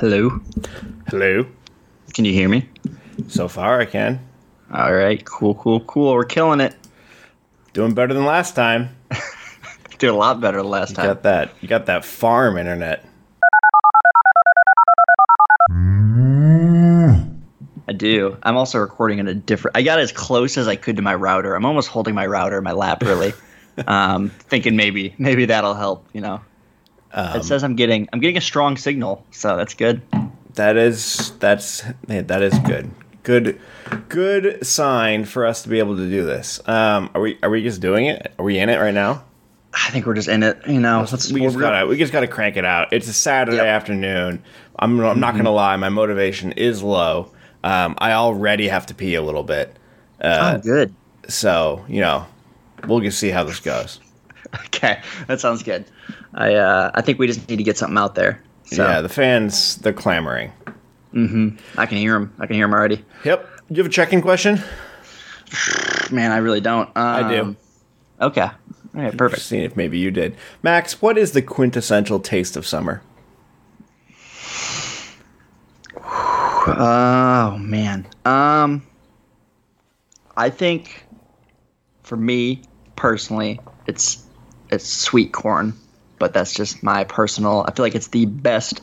Hello. Hello. Can you hear me? So far, I can. All right. Cool. We're killing it. Doing better than last time. Doing a lot better than last time. Got that. You got that farm internet. I do. I'm also recording in a different. I got as close as I could to my router. I'm almost holding my router in my lap, really, thinking maybe that'll help. You know, it says I'm getting a strong signal, so that's good. That is good. Good sign for us to be able to do this. Are we just doing it? Are we in it right now? I think we're just in it. You know, we just gotta crank it out. It's a Saturday afternoon. I'm not gonna lie. My motivation is low. I already have to pee a little bit. Good. So, you know, we'll just see how this goes. Okay, that sounds good. I think we just need to get something out there. So. Yeah, the fans, they're clamoring. I can hear them. I can hear them already. Yep. Do you have a check-in question? Man, I really don't. I do. Okay. All right, perfect. Seeing if maybe you did. Max, what is the quintessential taste of summer? Oh, man. I think for me personally, it's sweet corn, but that's just my personal. I feel like it's the best.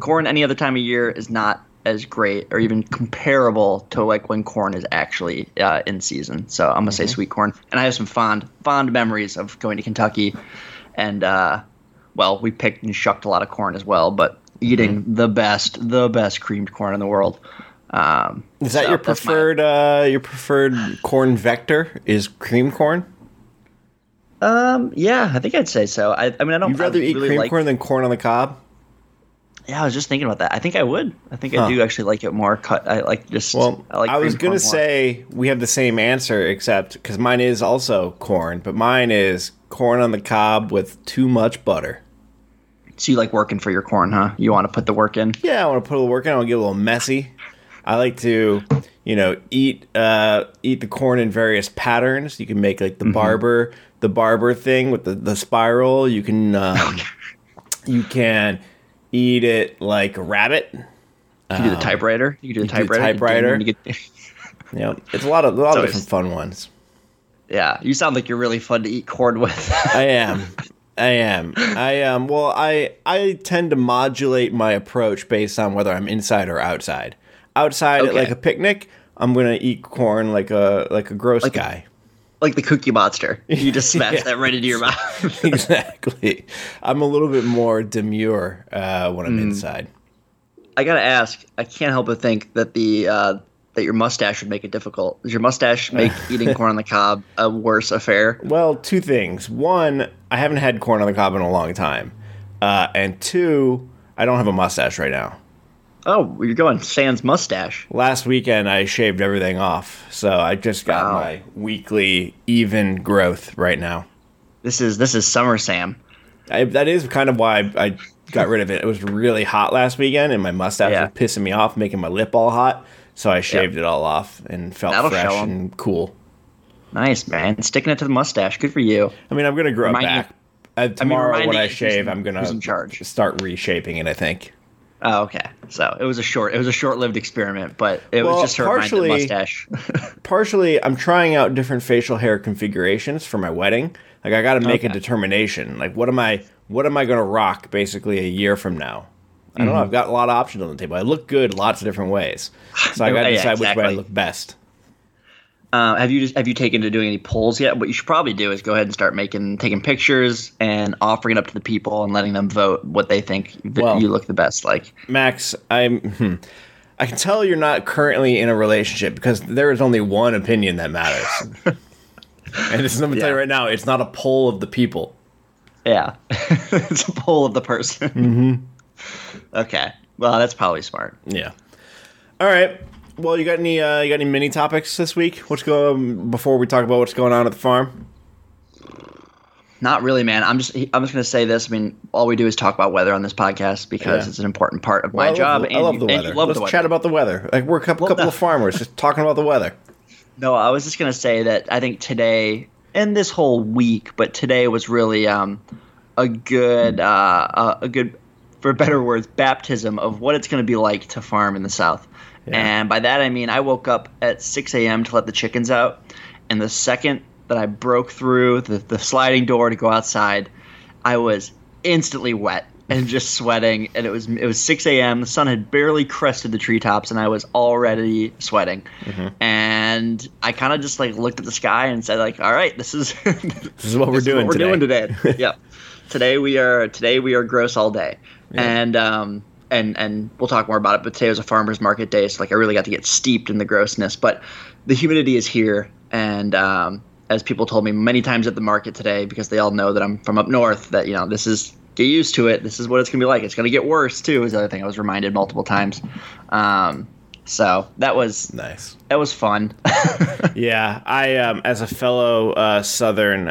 Corn any other time of year is not as great or even comparable to like when corn is actually in season. So I'm going to say sweet corn. And I have some fond memories of going to Kentucky. And, we picked and shucked a lot of corn as well, but eating the best creamed corn in the world. Is that your preferred corn vector is cream corn? Yeah, I think I'd say so. I mean, I don't. You'd rather eat cream corn than corn on the cob? Yeah, I was just thinking about that. I think I would. I think I do actually like it more. I was gonna say we have the same answer, except because mine is also corn, but mine is corn on the cob with too much butter. So you like working for your corn, huh? You want to put the work in? Yeah, I want to put a little work in. I want to get a little messy. I like to, you know, eat the corn in various patterns. You can make like the barber thing with the spiral. You can eat it like a rabbit. You do the typewriter. You do the typewriter. You know, it's a lot of different fun ones. Yeah, you sound like you're really fun to eat corn with. I am. Well, I tend to modulate my approach based on whether I'm inside or outside. Outside at like a picnic, I'm gonna eat corn like a gross guy. Like the Cookie Monster. You just smash that right into your mouth. Exactly. I'm a little bit more demure when I'm inside. I gotta ask, I can't help but think that that your mustache would make it difficult. Does your mustache make eating corn on the cob a worse affair? Well, two things. One, I haven't had corn on the cob in a long time. And two, I don't have a mustache right now. Oh, you're going sans mustache. Last weekend, I shaved everything off. So I just got my weekly even growth right now. This is summer, Sam. That is kind of why I got rid of it. It was really hot last weekend, and my mustache was pissing me off, making my lip all hot. So I shaved it all off and felt fresh and cool. Nice, man. Sticking it to the mustache. Good for you. I mean, I'm going to grow it back. Tomorrow when I shave, I'm going to start reshaping it, I think. Oh, okay. So it was a short-lived experiment, but it was just her partially, mustache. Partially, I'm trying out different facial hair configurations for my wedding. Like, I got to make a determination. Like, what am I going to rock basically a year from now? I don't know. I've got a lot of options on the table. I look good lots of different ways. So I got to decide which way I look best. Have you taken to doing any polls yet? What you should probably do is go ahead and start taking pictures and offering it up to the people and letting them vote what they think you look the best like. Max, I can tell you're not currently in a relationship because there is only one opinion that matters. And this is what I'm going to tell you right now. It's not a poll of the people. Yeah. It's a poll of the person. Mm-hmm. Okay. Well, that's probably smart. Yeah. All right. Well, you got any mini topics this week? What's going before we talk about what's going on at the farm? Not really, man. I'm just going to say this. I mean, all we do is talk about weather on this podcast because it's an important part of my job. I love the weather. Let's chat about the weather. Like we're a couple of farmers just talking about the weather. No, I was just going to say that I think today and this whole week, but today was really a good for better words, baptism of what it's going to be like to farm in the South. Yeah. And by that I mean I woke up at 6 a.m. to let the chickens out, and the second that I broke through the sliding door to go outside, I was instantly wet and just sweating. And it was 6 a.m. The sun had barely crested the treetops, and I was already sweating. Mm-hmm. And I kind of just like looked at the sky and said, like, all right, this is what we're doing today. Yeah. Today we are gross all day. Yeah. And we'll talk more about it, but today was a farmer's market day, so like I really got to get steeped in the grossness. But the humidity is here, and as people told me many times at the market today, because they all know that I'm from up north, that, you know, this is, get used to it. This is what it's going to be like. It's going to get worse too, is the other thing I was reminded multiple times. So that was nice. That was fun. Yeah. I, as a fellow Southern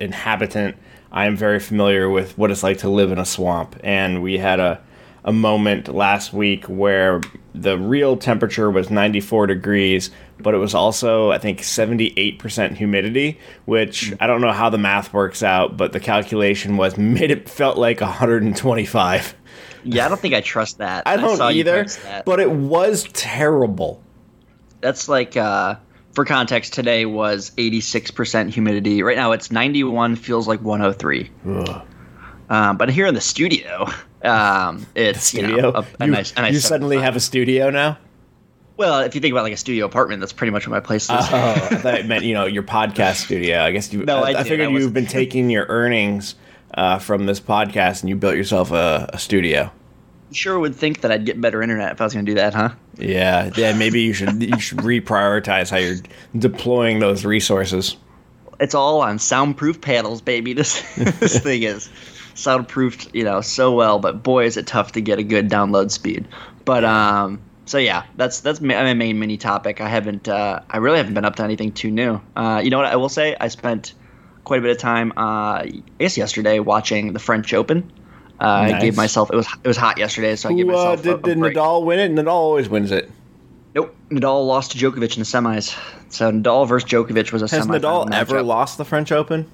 inhabitant, I am very familiar with what it's like to live in a swamp. And we had a moment last week where the real temperature was 94 degrees, but it was also, I think, 78% humidity, which I don't know how the math works out, but the calculation was made it felt like 125. Yeah, I don't think I trust that. I don't either, but it was terrible. That's like, for context, today was 86% humidity. Right now it's 91, feels like 103. Ugh. But here in the studio, it's the studio? You know, a nice. You suddenly have a studio now? Well, if you think about like a studio apartment, that's pretty much what my place is. Oh, I thought it meant, you know, your podcast studio. I guess you. No, I figured you've been taking your earnings from this podcast and you built yourself a studio. You sure would think that I'd get better internet if I was going to do that, huh? Yeah. Maybe you should reprioritize how you're deploying those resources. It's all on soundproof panels, baby. This thing is soundproofed, you know, so well. But boy, is it tough to get a good download speed. But so yeah, that's my main mini topic. I really haven't been up to anything too new. You know what I will say? I spent quite a bit of time, I guess yesterday, watching the French Open. Nice. I gave myself, it was hot yesterday, so I gave myself did Nadal win it? Nadal always wins it. Nope, Nadal lost to Djokovic in the semis. So Nadal versus Djokovic was a semi. Has Nadal ever lost the French Open?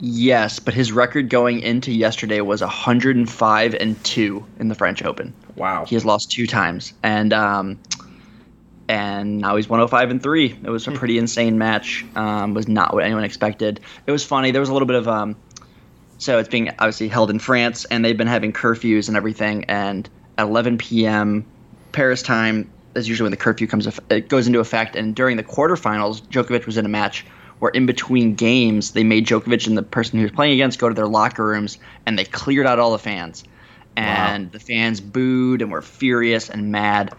Yes, but his record going into yesterday was 105-2 in the French Open. Wow. He has lost two times, and now he's 105-3. It was a pretty insane match. Was not what anyone expected. It was funny. There was a little bit of so it's being obviously held in France, and they've been having curfews and everything. And at 11 p.m. Paris time is usually when the curfew goes into effect. And during the quarterfinals, Djokovic was in a match where in between games, they made Djokovic and the person he was playing against go to their locker rooms, and they cleared out all the fans. And wow. The fans booed and were furious and mad.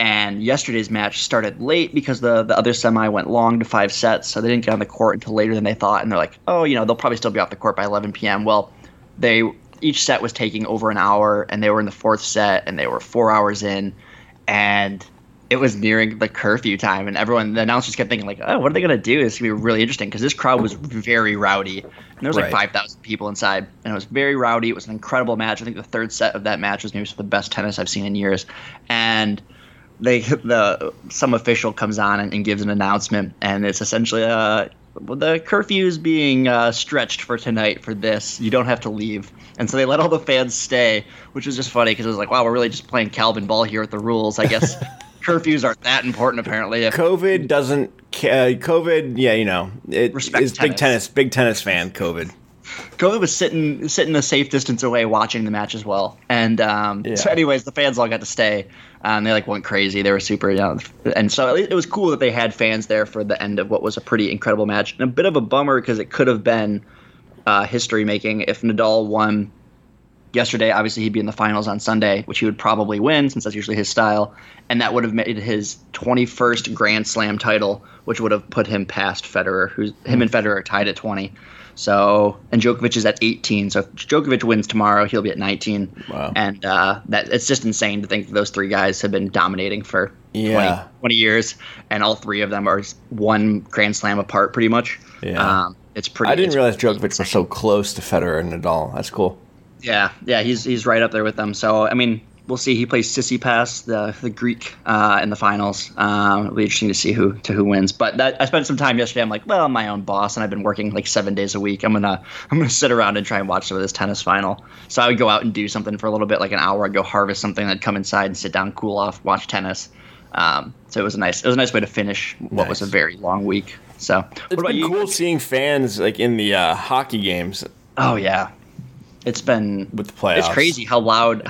And yesterday's match started late because the other semi went long to 5 sets, so they didn't get on the court until later than they thought. And they're like, oh, you know, they'll probably still be off the court by 11 p.m. Well, each set was taking over an hour, and they were in the 4th set, and they were 4 hours in, and it was nearing the curfew time. And the announcers kept thinking, like, oh, what are they going to do? This is going to be really interesting, because this crowd was very rowdy. And there was like 5,000 people inside, and it was very rowdy. It was an incredible match. I think the 3rd set of that match was maybe some of the best tennis I've seen in years. And some official comes on and gives an announcement, and it's essentially the curfew is being stretched for tonight for this. You don't have to leave. And so they let all the fans stay, which was just funny because it was like, wow, we're really just playing Calvin ball here with the rules. I guess curfews aren't that important apparently. COVID doesn't COVID, yeah, you know, it's big tennis fan COVID. COVID was sitting a safe distance away watching the match as well. And So anyways, the fans all got to stay. And they like went crazy. They were super young. And so at least it was cool that they had fans there for the end of what was a pretty incredible match. And a bit of a bummer because it could have been history-making. If Nadal won yesterday, obviously he'd be in the finals on Sunday, which he would probably win since that's usually his style. And that would have made his 21st Grand Slam title, which would have put him past Federer. Him and Federer are tied at 20. So, and Djokovic is at 18. So if Djokovic wins tomorrow, he'll be at 19. Wow. And that it's just insane to think that those three guys have been dominating for 20 years, and all three of them are one Grand Slam apart pretty much. Yeah. I didn't realize Djokovic was so close to Federer and Nadal. That's cool. Yeah, he's right up there with them. So, I mean, we'll see. He plays Sissy Pass, the Greek, in the finals. It'll be interesting to see who wins. But that, I spent some time yesterday. I'm like, well, I'm my own boss, and I've been working like 7 days a week. I'm gonna sit around and try and watch some of this tennis final. So I would go out and do something for a little bit, like an hour. I'd go harvest something. I'd come inside and sit down, cool off, watch tennis. So it was a nice way to finish what was a very long week. So it's been cool seeing fans like in the hockey games. Oh yeah. It's been with the playoffs. It's crazy how loud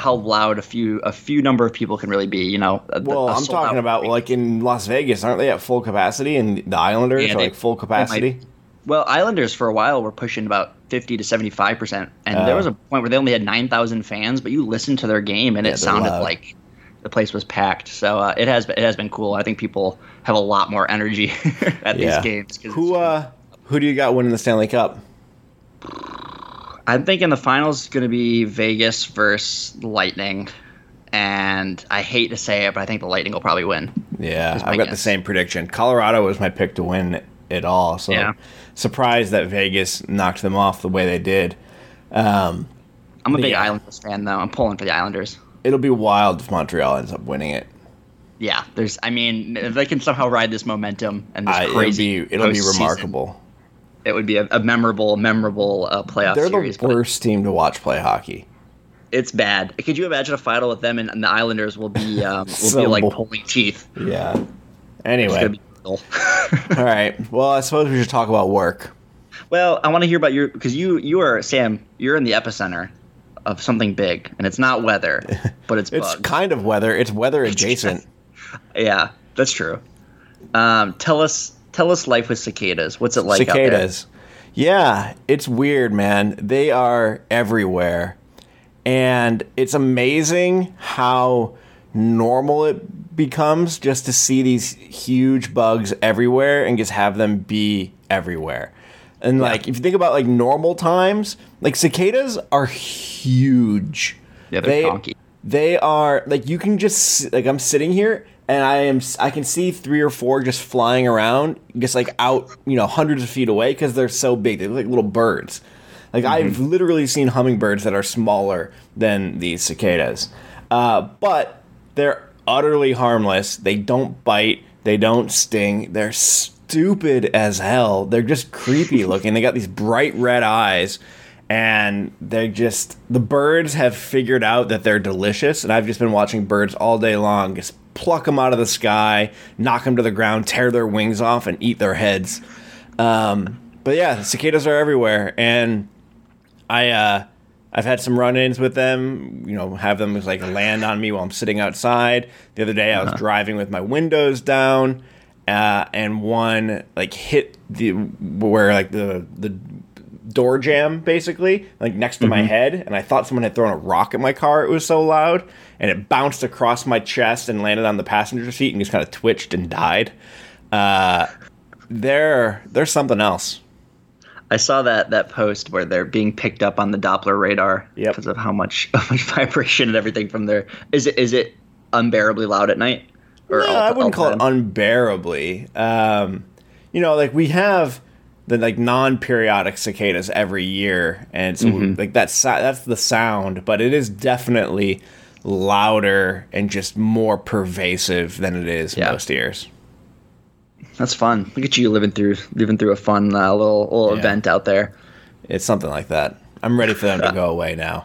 a few number of people can really be. You know, I'm talking about game. Like in Las Vegas, aren't they at full capacity? And the Islanders are like full capacity. Well, Islanders for a while were pushing about 50% to 75%, and there was a point where they only had 9,000 fans. But you listened to their game, and it sounded loud. Like the place was packed. So it has been cool. I think people have a lot more energy at these games. Who do you got winning the Stanley Cup? I'm thinking the finals is going to be Vegas versus Lightning, and I hate to say it, but I think the Lightning will probably win. Yeah, I've got the same prediction. Colorado was my pick to win it all, so I'm surprised that Vegas knocked them off the way they did. I'm a big Islanders fan, though. I'm pulling for the Islanders. It'll be wild if Montreal ends up winning it. Yeah, if they can somehow ride this momentum and this crazy it'll be remarkable. It would be a memorable playoff series. They're the worst team to watch play hockey. It's bad. Could you imagine a final with them and the Islanders will be will be like pulling teeth? Yeah. Anyway. All right. Well, I suppose we should talk about work. Well, I want to hear about your – because you are – Sam, you're in the epicenter of something big, and it's not weather, but it's bugs. It's kind of weather. It's weather adjacent. Yeah, that's true. Tell us life with cicadas. What's it like out there? Cicadas. Yeah, it's weird, man. They are everywhere. And it's amazing how normal it becomes just to see these huge bugs everywhere and just have them be everywhere. And if you think about normal times, cicadas are huge. Yeah, they're conky. They are you can just I'm sitting here and I can see 3 or 4 just flying around, just out, hundreds of feet away because they're so big. They look like little birds. I've literally seen hummingbirds that are smaller than these cicadas. But they're utterly harmless. They don't bite. They don't sting. They're stupid as hell. They're just creepy looking. They got these bright red eyes. And they're just, the birds have figured out that they're delicious. And I've just been watching birds all day long, just pluck them out of the sky, knock them to the ground, tear their wings off, and eat their heads. But yeah, cicadas are everywhere. And I've had some run-ins with them, have them land on me while I'm sitting outside. The other day I was driving with my windows down, and one hit the door jam basically next to my head, and I thought someone had thrown a rock at my car. It was so loud, and it bounced across my chest and landed on the passenger seat and just kind of twitched and died. There's something else. I saw that post where they're being picked up on the Doppler radar because of how much vibration and everything from there. Is it unbearably loud at night? Or no, I wouldn't call it unbearably. We have the non-periodic cicadas every year, and so that's the sound, but it is definitely louder and just more pervasive than it is most years. That's fun. Look at you living through a fun little event out there. It's something like that. I'm ready for them to go away now.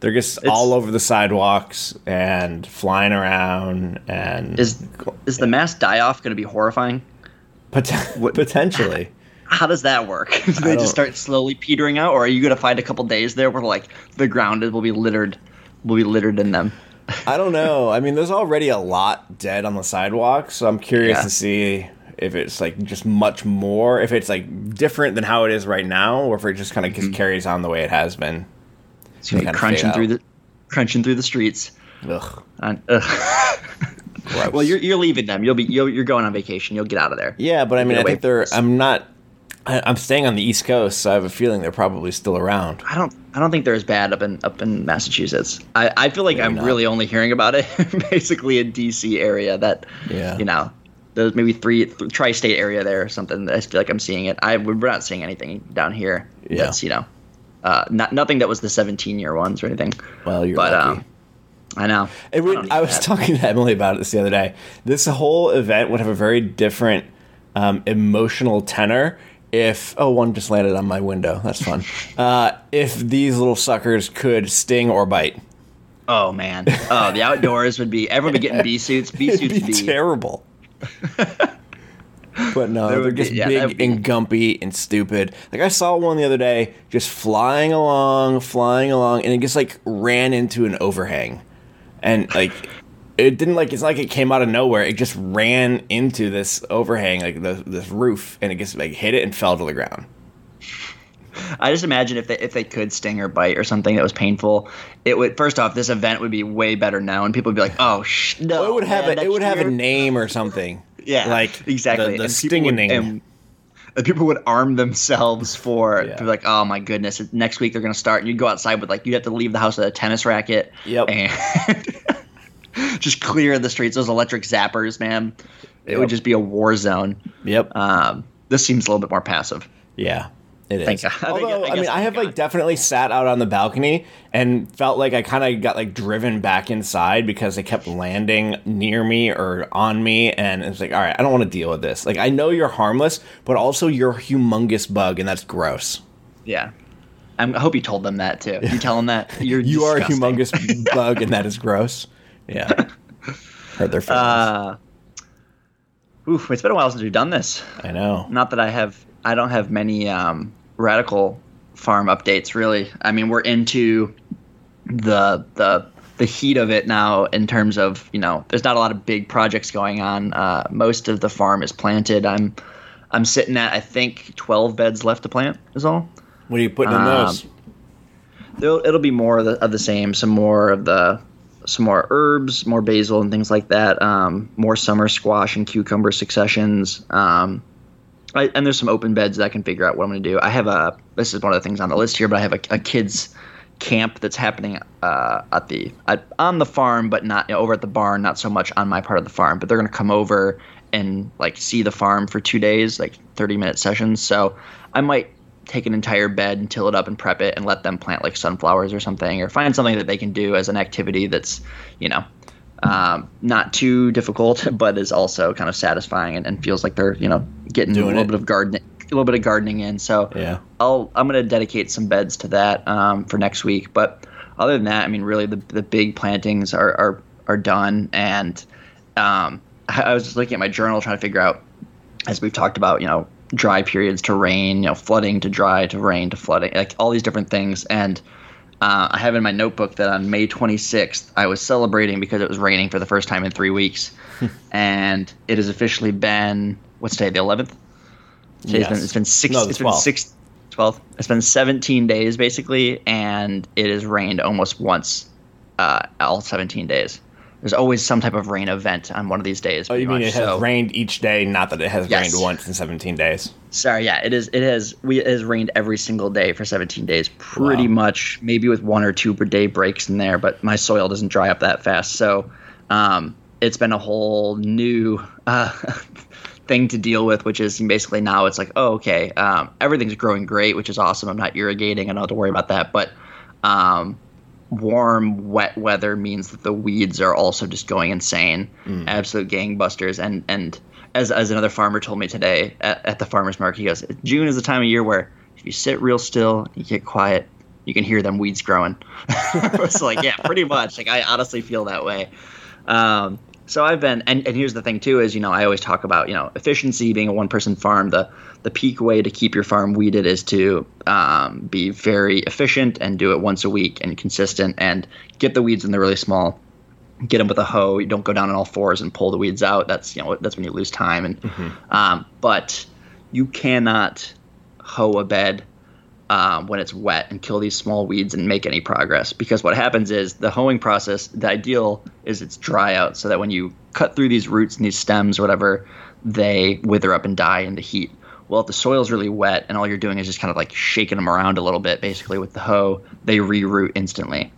They're just all over the sidewalks and flying around. And is the mass die-off going to be horrifying? Potentially. How does that work? Do they just start slowly petering out, or are you going to find a couple days there where the ground will be littered in them? I don't know. I mean, there's already a lot dead on the sidewalk, so I'm curious to see if it's just much more, if it's different than how it is right now, or if it just kind of carries on the way it has been. It's going to be crunching through the streets. Ugh. Well, you're leaving them. You're going on vacation. You'll get out of there. Yeah, but I mean, I think they're. I'm not. I'm staying on the East Coast, so I have a feeling they're probably still around. I don't think they're as bad up in Massachusetts. I feel like maybe I'm not. Really only hearing about it basically in D.C. area. That there's maybe three tri-state area there or something. That I feel like I'm seeing it. We're not seeing anything down here. Yeah. That's nothing that was the 17-year ones or anything. Well, you're lucky. I know. I was talking to Emily about this the other day. This whole event would have a very different emotional tenor if one just landed on my window. That's fun. If these little suckers could sting or bite. Oh man! Oh, the outdoors would be everyone would be getting bee suits. Bee suits would be terrible. But no, they're just big and gumpy and stupid. Like I saw one the other day just flying along, and it just like ran into an overhang. And like it didn't like it's not like it came out of nowhere. It just ran into this overhang, like this roof, and it just like hit it and fell to the ground. I just imagine if they could sting or bite or something that was painful, it would. First off, this event would be way better now, and people would be like, "Oh, no!" Well, it would have a name or something. Yeah, like exactly the stinging. And people would arm themselves for it. Yeah. Like, "Oh my goodness!" Next week they're going to start, and you'd go outside with like you'd have to leave the house with a tennis racket. Yep. And just clear the streets. Those electric zappers, man. It would just be a war zone. Yep. This seems a little bit more passive. Yeah. It is. Although, I mean, I have like definitely sat out on the balcony and felt like I kind of got like driven back inside because they kept landing near me or on me. And it's like, all right, I don't want to deal with this. Like, I know you're harmless, but also you're a humongous bug. And that's gross. Yeah. I hope you told them that, too. You tell them that you are a humongous bug and that is gross. Yeah. Hurt their feelings. Oof, it's been a while since we've done this. I know. Not that I don't have many radical farm updates, really. I mean, we're into the heat of it now in terms of, you know, there's not a lot of big projects going on. Most of the farm is planted. I'm sitting at, I think, 12 beds left to plant is all. What are you putting in those? It'll be more of the same, some more herbs, more basil and things like that, more summer squash and cucumber successions, and there's some open beds that I can figure out what I'm going to do. I have this is one of the things on the list here, but I have a kids camp that's happening on the farm, but not over at the barn, not so much on my part of the farm. But they're going to come over and like see the farm for 2 days, like 30-minute sessions. So I might take an entire bed and till it up and prep it and let them plant like sunflowers or something, or find something that they can do as an activity that's, you know, not too difficult, but is also kind of satisfying and feels like they're, you know, getting a little bit of gardening in. So yeah. I'm going to dedicate some beds to that for next week. But other than that, I mean, really the big plantings are done. And I was just looking at my journal trying to figure out, as we've talked about, you know, dry periods to rain, you know, flooding to dry to rain to flooding, like all these different things. And I have in my notebook that on May 26th, I was celebrating because it was raining for the first time in 3 weeks. And it has officially been, what's today, the 11th? Yes. It's been 17 days, basically, and it has rained almost once all 17 days. There's always some type of rain event on one of these days. Oh, you mean it has rained each day, not that it has rained once in 17 days. Sorry, yeah, it has rained every single day for 17 days, pretty much, maybe with 1 or 2 per day breaks in there, but my soil doesn't dry up that fast. So it's been a whole new thing to deal with, which is basically now it's like, oh, okay, everything's growing great, which is awesome. I'm not irrigating. I don't have to worry about that, but warm, wet weather means that the weeds are also just going insane, absolute gangbusters. And as another farmer told me today at the farmer's market, he goes, June is the time of year where if you sit real still, you get quiet, you can hear them weeds growing. It's like, yeah, pretty much. Like I honestly feel that way. So I've been, and here's the thing too, is, you know, I always talk about, you know, efficiency being a one-person farm. The peak way to keep your farm weeded is to be very efficient and do it once a week and consistent and get the weeds when they're really small. Get them with a hoe. You don't go down on all fours and pull the weeds out. That's, you know, that's when you lose time. And but you cannot hoe a bed when it's wet and kill these small weeds and make any progress, because what happens is the hoeing process, the ideal is it's dry out so that when you cut through these roots and these stems or whatever, they wither up and die in the heat. Well, if the soil's really wet and all you're doing is just kind of like shaking them around a little bit, basically with the hoe, they reroot instantly.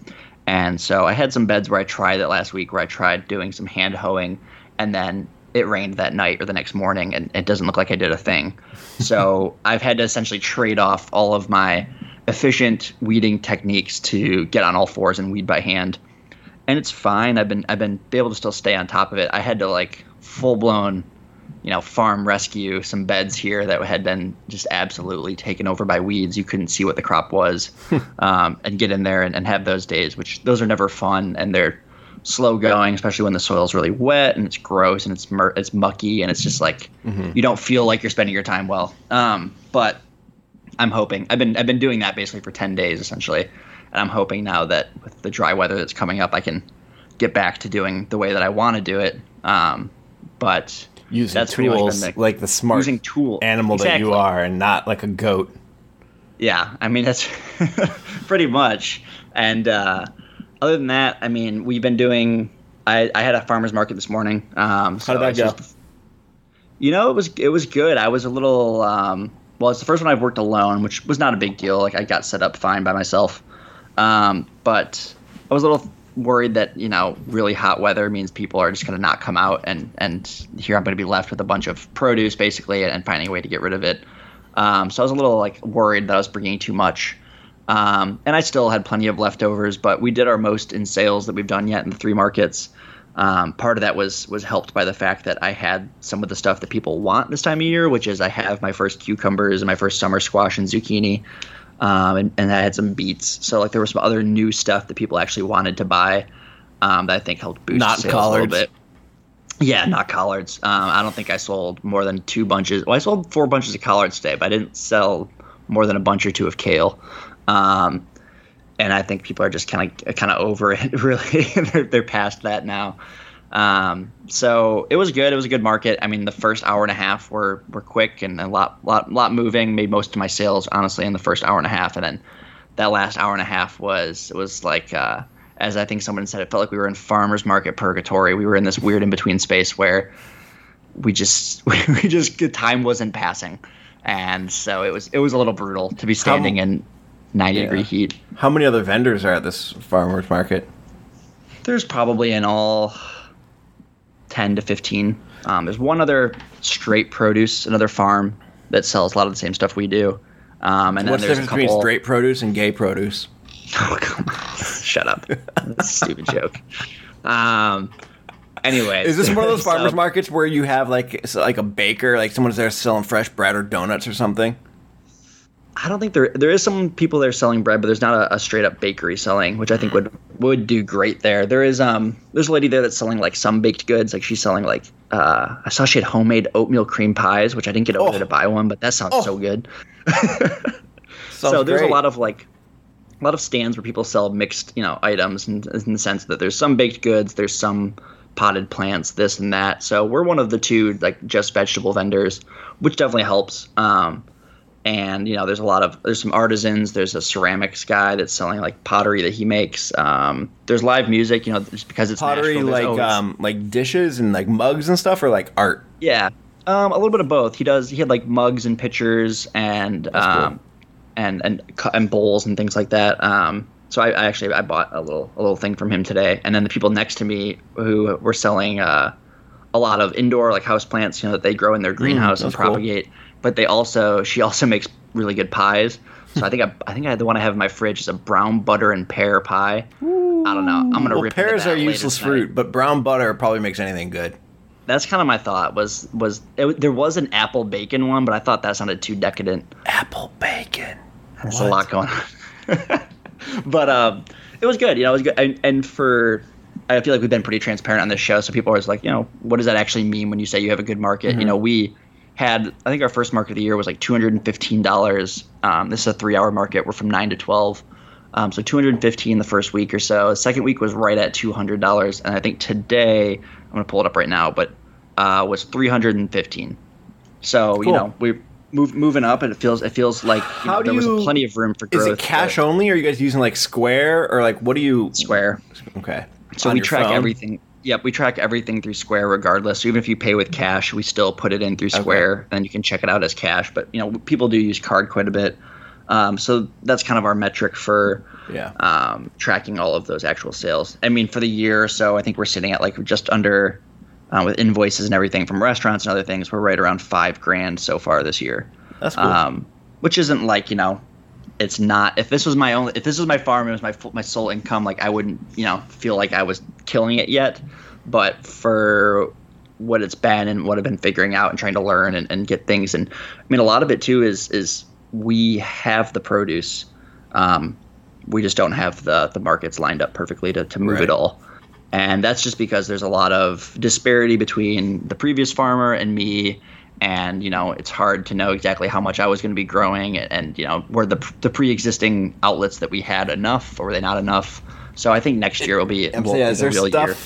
And so I had some beds where I tried it last week, where I tried doing some hand hoeing, and then it rained that night or the next morning, and it doesn't look like I did a thing. So I've had to essentially trade off all of my efficient weeding techniques to get on all fours and weed by hand. and it's fine. I've been able to still stay on top of it. I had to like full blown, farm rescue some beds here that had been just absolutely taken over by weeds. You couldn't see what the crop was, and get in there and have those days, which those are never fun and they're slow going, especially when the soil's really wet and it's gross and it's mucky and it's just like you don't feel like you're spending your time well. But I'm hoping I've been doing that basically for 10 days essentially, and I'm hoping now that with the dry weather that's coming up, I can get back to doing the way that I want to do it. But using that's tools pretty much like the smart animal exactly. that you are, and not like a goat. Yeah, I mean that's pretty much. And other than that, I mean we've been doing. I had a farmer's market this morning. So how did that go? Just, it was good. I was a little. Well, it's the first one I've worked alone, which was not a big deal. Like I got set up fine by myself, but I was a little worried that really hot weather means people are just going to not come out, and here I'm going to be left with a bunch of produce basically and finding a way to get rid of it. So I was a little like worried that I was bringing too much, and I still had plenty of leftovers, but we did our most in sales that we've done yet in the three markets. Part of that was helped by the fact that I had some of the stuff that people want this time of year, which is I have my first cucumbers and my first summer squash and zucchini. And I had some beets. So like there was some other new stuff that people actually wanted to buy that I think helped boost sales collards. A little bit. Yeah, not collards. I don't think I sold more than two bunches. Well, I sold four bunches of collards today, but I didn't sell more than a bunch or two of kale. And I think people are just kind of over it, really. They're past that now. So it was good. It was a good market. I mean, the first hour and a half were quick and a lot moving. Made most of my sales honestly in the first hour and a half, and then that last hour and a half was like as I think someone said, it felt like we were in farmers market purgatory. We were in this weird in between space where we just the time wasn't passing, and so it was a little brutal to be standing in 90-degree heat. How many other vendors are at this farmers market? There's probably in all 10 to 15. There's one other straight produce, another farm that sells a lot of the same stuff we do. And what's then there's the difference between straight produce and gay produce? Oh, come on. Shut up. That's a stupid joke. Anyway. Is this one of those farmers markets where you have like a baker, like someone's there selling fresh bread or donuts or something? I don't think there is some people there selling bread, but there's not a straight up bakery selling, which I think would do great there. There is there's a lady there that's selling like some baked goods, like she's selling like I saw she had homemade oatmeal cream pies, which I didn't get over there to buy one, but that sounds so good. So there's great. a lot of stands where people sell mixed items in the sense that there's some baked goods, there's some potted plants, this and that. So we're one of the two like just vegetable vendors, which definitely helps. And there's there's some artisans. There's a ceramics guy that's selling like pottery that he makes. There's live music. Just because it's pottery, Nashville, like dishes and like mugs and stuff, or like art. Yeah, a little bit of both. He had like mugs and pitchers and cool. and bowls and things like that. So I bought a little thing from him today. And then the people next to me who were selling a lot of indoor like house plants, that they grow in their greenhouse and propagate. Cool. But she also makes really good pies. So I think the one I have in my fridge is a brown butter and pear pie. Ooh. I don't know. I'm gonna rip. Pears are useless fruit, but brown butter probably makes anything good. That's kind of my thought. There was an apple bacon one, but I thought that sounded too decadent. Apple bacon. There's a lot going on. But it was good. It was good. I feel like we've been pretty transparent on this show, so people are always like, what does that actually mean when you say you have a good market? Mm-hmm. We had, I think our first market of the year was like $215. This is a 3-hour market. We're from 9 to 12. So $215 the first week or so. The second week was right at $200. And I think today, I'm going to pull it up right now, but was $315. So, cool. We're moving up, and it feels like there was plenty of room for growth. Is it cash only? Or are you guys using like Square or like what do you? Square. Okay. So we track everything. Yep, we track everything through Square regardless. So even if you pay with cash, we still put it in through Square, and you can check it out as cash. But people do use card quite a bit, so that's kind of our metric for tracking all of those actual sales. I mean, for the year or so, I think we're sitting at like just under, with invoices and everything from restaurants and other things, we're right around $5,000 so far this year. That's cool. Which isn't like it's not, if this was my only, if this was my farm, it was my sole income, like I wouldn't, you know, feel like I was killing it yet. But for what it's been and what I've been figuring out and trying to learn and get things. And I mean, a lot of it too is we have the produce. We just don't have the markets lined up perfectly to move right. it all. And that's just because there's a lot of disparity between the previous farmer and me. And, you know, it's hard to know exactly how much I was going to be growing and you know, were the pre-existing outlets that we had enough or were they not enough? So I think next year will be a real year.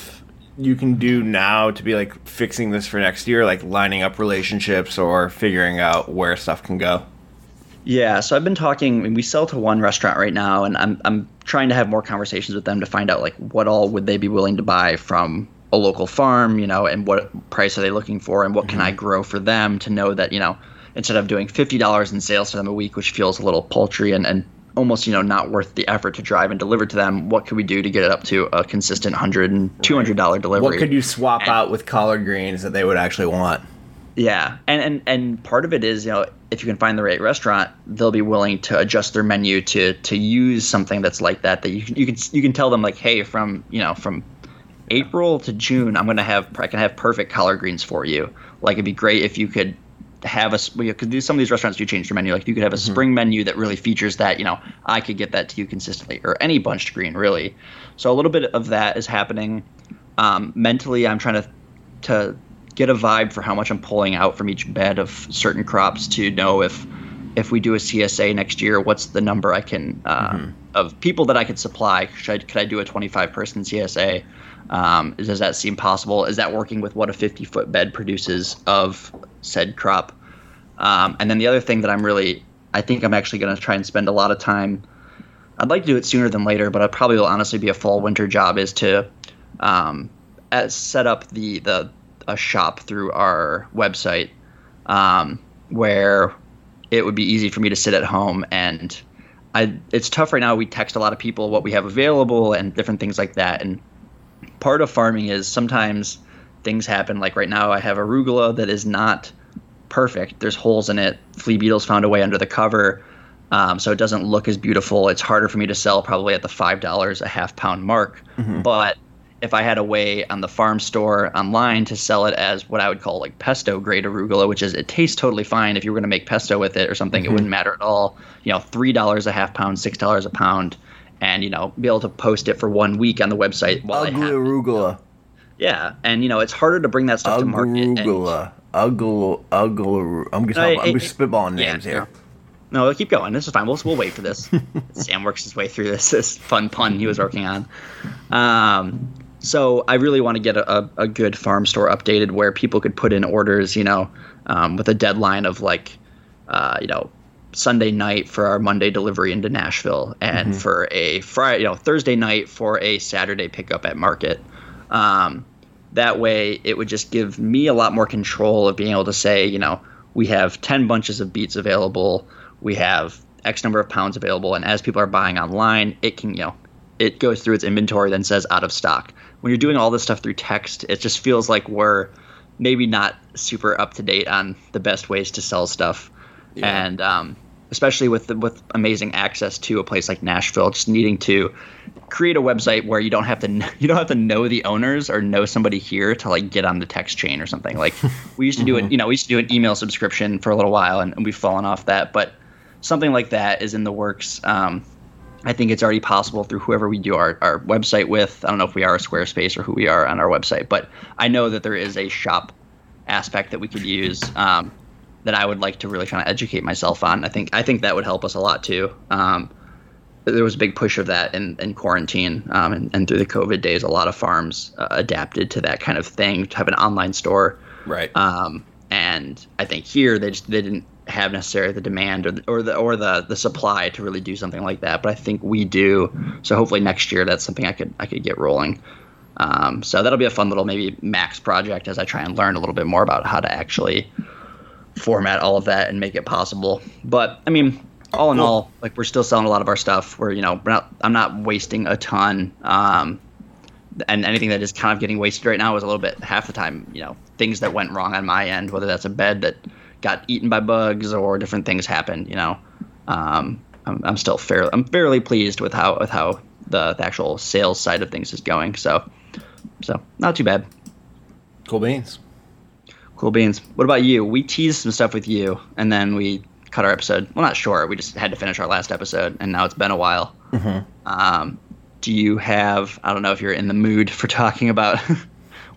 You can do now to be like fixing this for next year, like lining up relationships or figuring out where stuff can go. Yeah, so I've been talking. I mean, we sell to one restaurant right now, and I'm trying to have more conversations with them to find out like what all would they be willing to buy from a local farm, you know, and what price are they looking for, and what can I grow for them to know that, you know, instead of doing $50 in sales to them a week, which feels a little paltry and almost, you know, not worth the effort to drive and deliver to them. What could we do to get it up to a consistent $100 and $200 delivery? What could you swap out with collard greens that they would actually want? Yeah. And part of it is, you know, if you can find the right restaurant, they'll be willing to adjust their menu to use something that's like that you can tell them like, hey, from April to June, I can have perfect collard greens for you. Like it'd be great if you could have because some of these restaurants do change their menu. Like you could have a spring menu that really features that, you know, I could get that to you consistently, or any bunched green really. So a little bit of that is happening. Mentally, I'm trying to get a vibe for how much I'm pulling out from each bed of certain crops to know if we do a CSA next year, what's the number I can of people that I could supply. Could I do a 25-person CSA? Does that seem possible? Is that working with what a 50-foot bed produces of said crop? And then the other thing that I think I'm actually going to try and spend a lot of time. I'd like to do it sooner than later, but it probably will honestly be a fall winter job is to set up a shop through our website where it would be easy for me to sit at home and it's tough right now. We text a lot of people what we have available and different things like that. And part of farming is sometimes things happen. Like right now I have arugula that is not perfect. There's holes in it. Flea beetles found a way under the cover. So it doesn't look as beautiful. It's harder for me to sell probably at the $5 a half pound mark. But if I had a way on the farm store online to sell it as what I would call like pesto grade arugula, which is it tastes totally fine. If you were going to make pesto with it or something, it wouldn't matter at all. You know, $3 a half pound, $6 a pound. And, you know, be able to post it for 1 week on the website. While ugly arugula. Yeah. And, you know, it's harder to bring that stuff to market. Ugly. I'm just spitballing names here. No, keep going. This is fine. We'll wait for this. Sam works his way through this fun pun he was working on. So I really want to get a good farm store updated where people could put in orders, you know, with a deadline of like, you know, Sunday night for our Monday delivery into Nashville and for a Friday, you know, Thursday night for a Saturday pickup at market. That way it would just give me a lot more control of being able to say, you know, we have 10 bunches of beets available. We have X number of pounds available. And as people are buying online, it can, you know, it goes through its inventory, then says out of stock. When you're doing all this stuff through text, it just feels like we're maybe not super up to date on the best ways to sell stuff. Yeah. And, especially with amazing access to a place like Nashville, just needing to create a website where you don't have to know the owners or know somebody here to like get on the text chain or something. Like we used to do it, you know, we used to do an email subscription for a little while and we've fallen off that, but something like that is in the works. I think it's already possible through whoever we do our website with. I don't know if we are a Squarespace or who we are on our website, but I know that there is a shop aspect that we could use, that I would like to really try to educate myself on. I think that would help us a lot too. There was a big push of that in quarantine and through the COVID days. A lot of farms adapted to that kind of thing to have an online store, right? And I think here they didn't have necessarily the demand or the supply to really do something like that. But I think we do. So hopefully next year that's something I could get rolling. So that'll be a fun little maybe max project as I try and learn a little bit more about how to actually format all of that and make it possible. But I mean, all in all, like we're still selling a lot of our stuff. We're, you know, I'm not wasting a ton. And anything that is kind of getting wasted right now is a little bit half the time, you know, things that went wrong on my end, whether that's a bed that got eaten by bugs or different things happened, you know. I'm still fairly pleased with how the actual sales side of things is going. So not too bad. Cool beans. What about you? We teased some stuff with you, and then we cut our episode. Well, not sure. We just had to finish our last episode, and now it's been a while. Mm-hmm. Do you have? I don't know if you're in the mood for talking about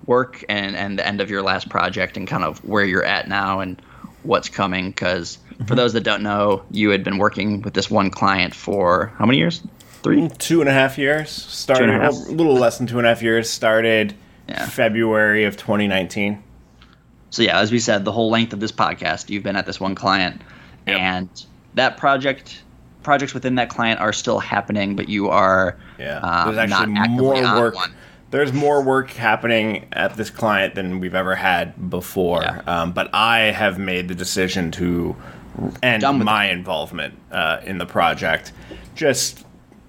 work and the end of your last project and kind of where you're at now and what's coming. Because for those that don't know, you had been working with this one client for how many years? 2.5 years. Started a little less than 2.5 years. Started February of 2019. So yeah, as we said, the whole length of this podcast, you've been at this one client, and that projects within that client are still happening, but you are there's actually not actively more on work. One. There's more work happening at this client than we've ever had before, but I have made the decision to end my involvement in the project. Just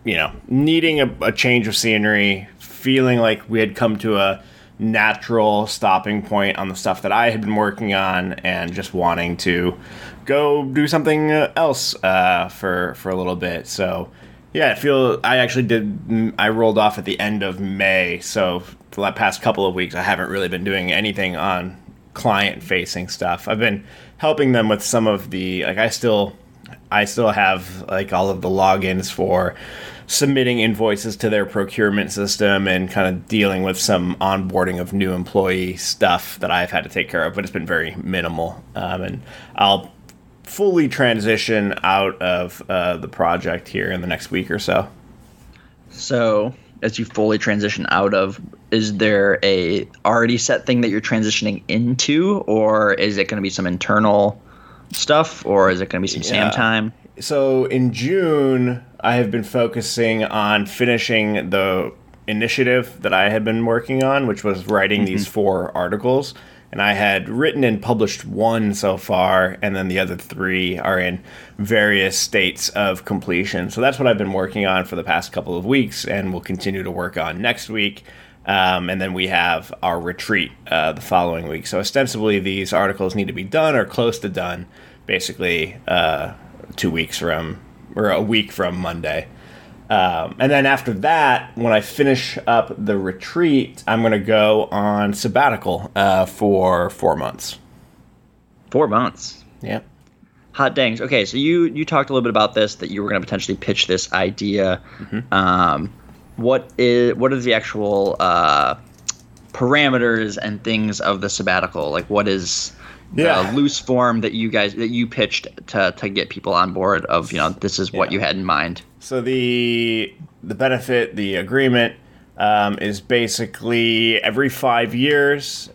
needing a change of scenery, feeling like we had come to a natural stopping point on the stuff that I had been working on, and just wanting to go do something else for a little bit. So yeah, I rolled off at the end of May, so for the past couple of weeks I haven't really been doing anything on client facing stuff. I've been helping them with some of the I still have like all of the logins for submitting invoices to their procurement system and kind of dealing with some onboarding of new employee stuff that I've had to take care of, but it's been very minimal. And I'll fully transition out of the project here in the next week or so. So as you fully transition out of, is there a already set thing that you're transitioning into, or is it going to be some internal stuff, or is it going to be some SAM time? So in June, I have been focusing on finishing the initiative that I had been working on, which was writing these 4 articles. And I had written and published one so far, and then the other 3 are in various states of completion. So that's what I've been working on for the past couple of weeks, and we'll continue to work on next week. And then we have our retreat the following week. So ostensibly, these articles need to be done or close to done, basically 2 weeks from, or a week from Monday. And then after that, when I finish up the retreat, I'm going to go on sabbatical for 4 months. 4 months? Yeah. Hot dangs. Okay, so you talked a little bit about this, that you were going to potentially pitch this idea. Mm-hmm. What are the actual parameters and things of the sabbatical? Like, what is the loose form that you pitched to get people on board of, this is what you had in mind? So the benefit, the agreement is basically every 5 years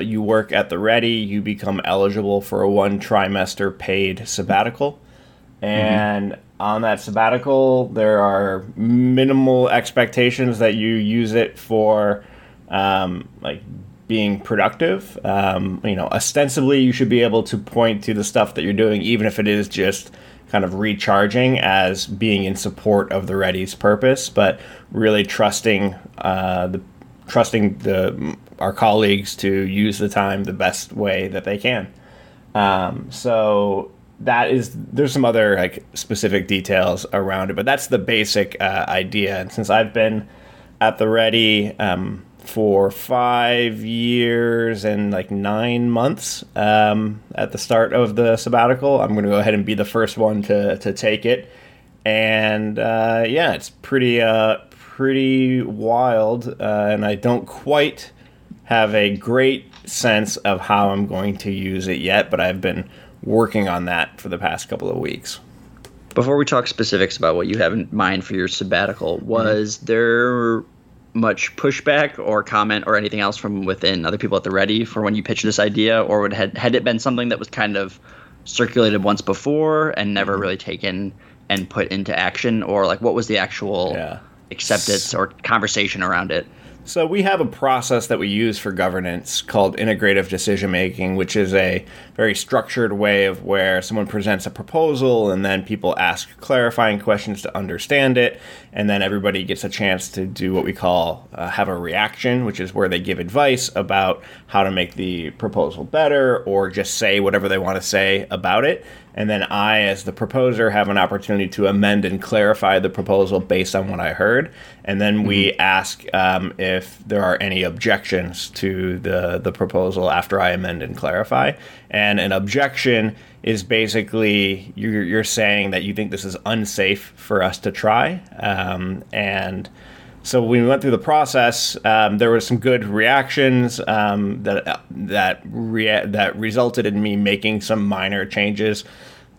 you work at the ready, you become eligible for a 1 trimester paid sabbatical. And on that sabbatical, there are minimal expectations that you use it for, like being productive. Ostensibly, you should be able to point to the stuff that you're doing, even if it is just kind of recharging, as being in support of the Ready's purpose, but really trusting our colleagues to use the time the best way that they can. There's some other like specific details around it, but that's the basic idea. And since I've been at the Ready for 5 years and like 9 months at the start of the sabbatical, I'm going to go ahead and be the first one to take it. And it's pretty wild, and I don't quite have a great sense of how I'm going to use it yet, but I've been working on that for the past couple of weeks. Before we talk specifics about what you have in mind for your sabbatical, was there much pushback or comment or anything else from within other people at the Ready for when you pitched this idea, or had it been something that was kind of circulated once before and never really taken and put into action, or like what was the actual acceptance or conversation around it? So we have a process that we use for governance called integrative decision-making, which is a very structured way of where someone presents a proposal and then people ask clarifying questions to understand it. And then everybody gets a chance to do what we call have a reaction, which is where they give advice about how to make the proposal better or just say whatever they want to say about it. And then I, as the proposer, have an opportunity to amend and clarify the proposal based on what I heard. And then we ask if there are any objections to the proposal after I amend and clarify. And an objection is basically you're saying that you think this is unsafe for us to try. And so when we went through the process, there were some good reactions that resulted in me making some minor changes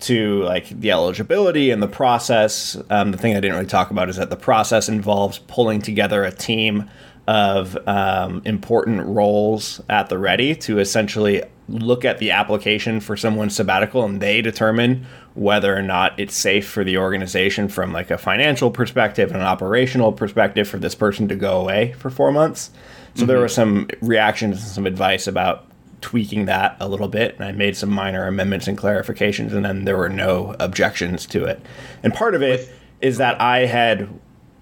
to like the eligibility and the process. The thing I didn't really talk about is that the process involves pulling together a team of important roles at the ready to essentially look at the application for someone's sabbatical, and they determine whether or not it's safe for the organization from like a financial perspective and an operational perspective for this person to go away for 4 months. So there were some reactions and some advice about tweaking that a little bit. And I made some minor amendments and clarifications, and then there were no objections to it. And part of it is that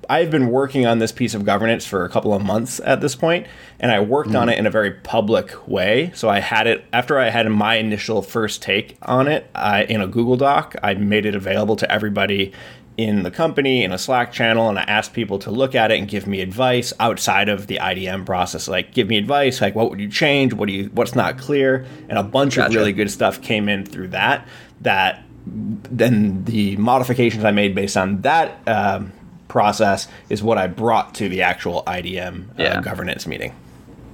I've been working on this piece of governance for a couple of months at this point, and I worked on it in a very public way. So I had it after I had my initial first take on it in a Google Doc. I made it available to everybody in the company in a Slack channel, and I asked people to look at it and give me advice outside of the IDM process. Like, give me advice. Like, what would you change? What's not clear? And a bunch of really good stuff came in through that. Then the modifications I made based on that process is what I brought to the actual IDM governance meeting.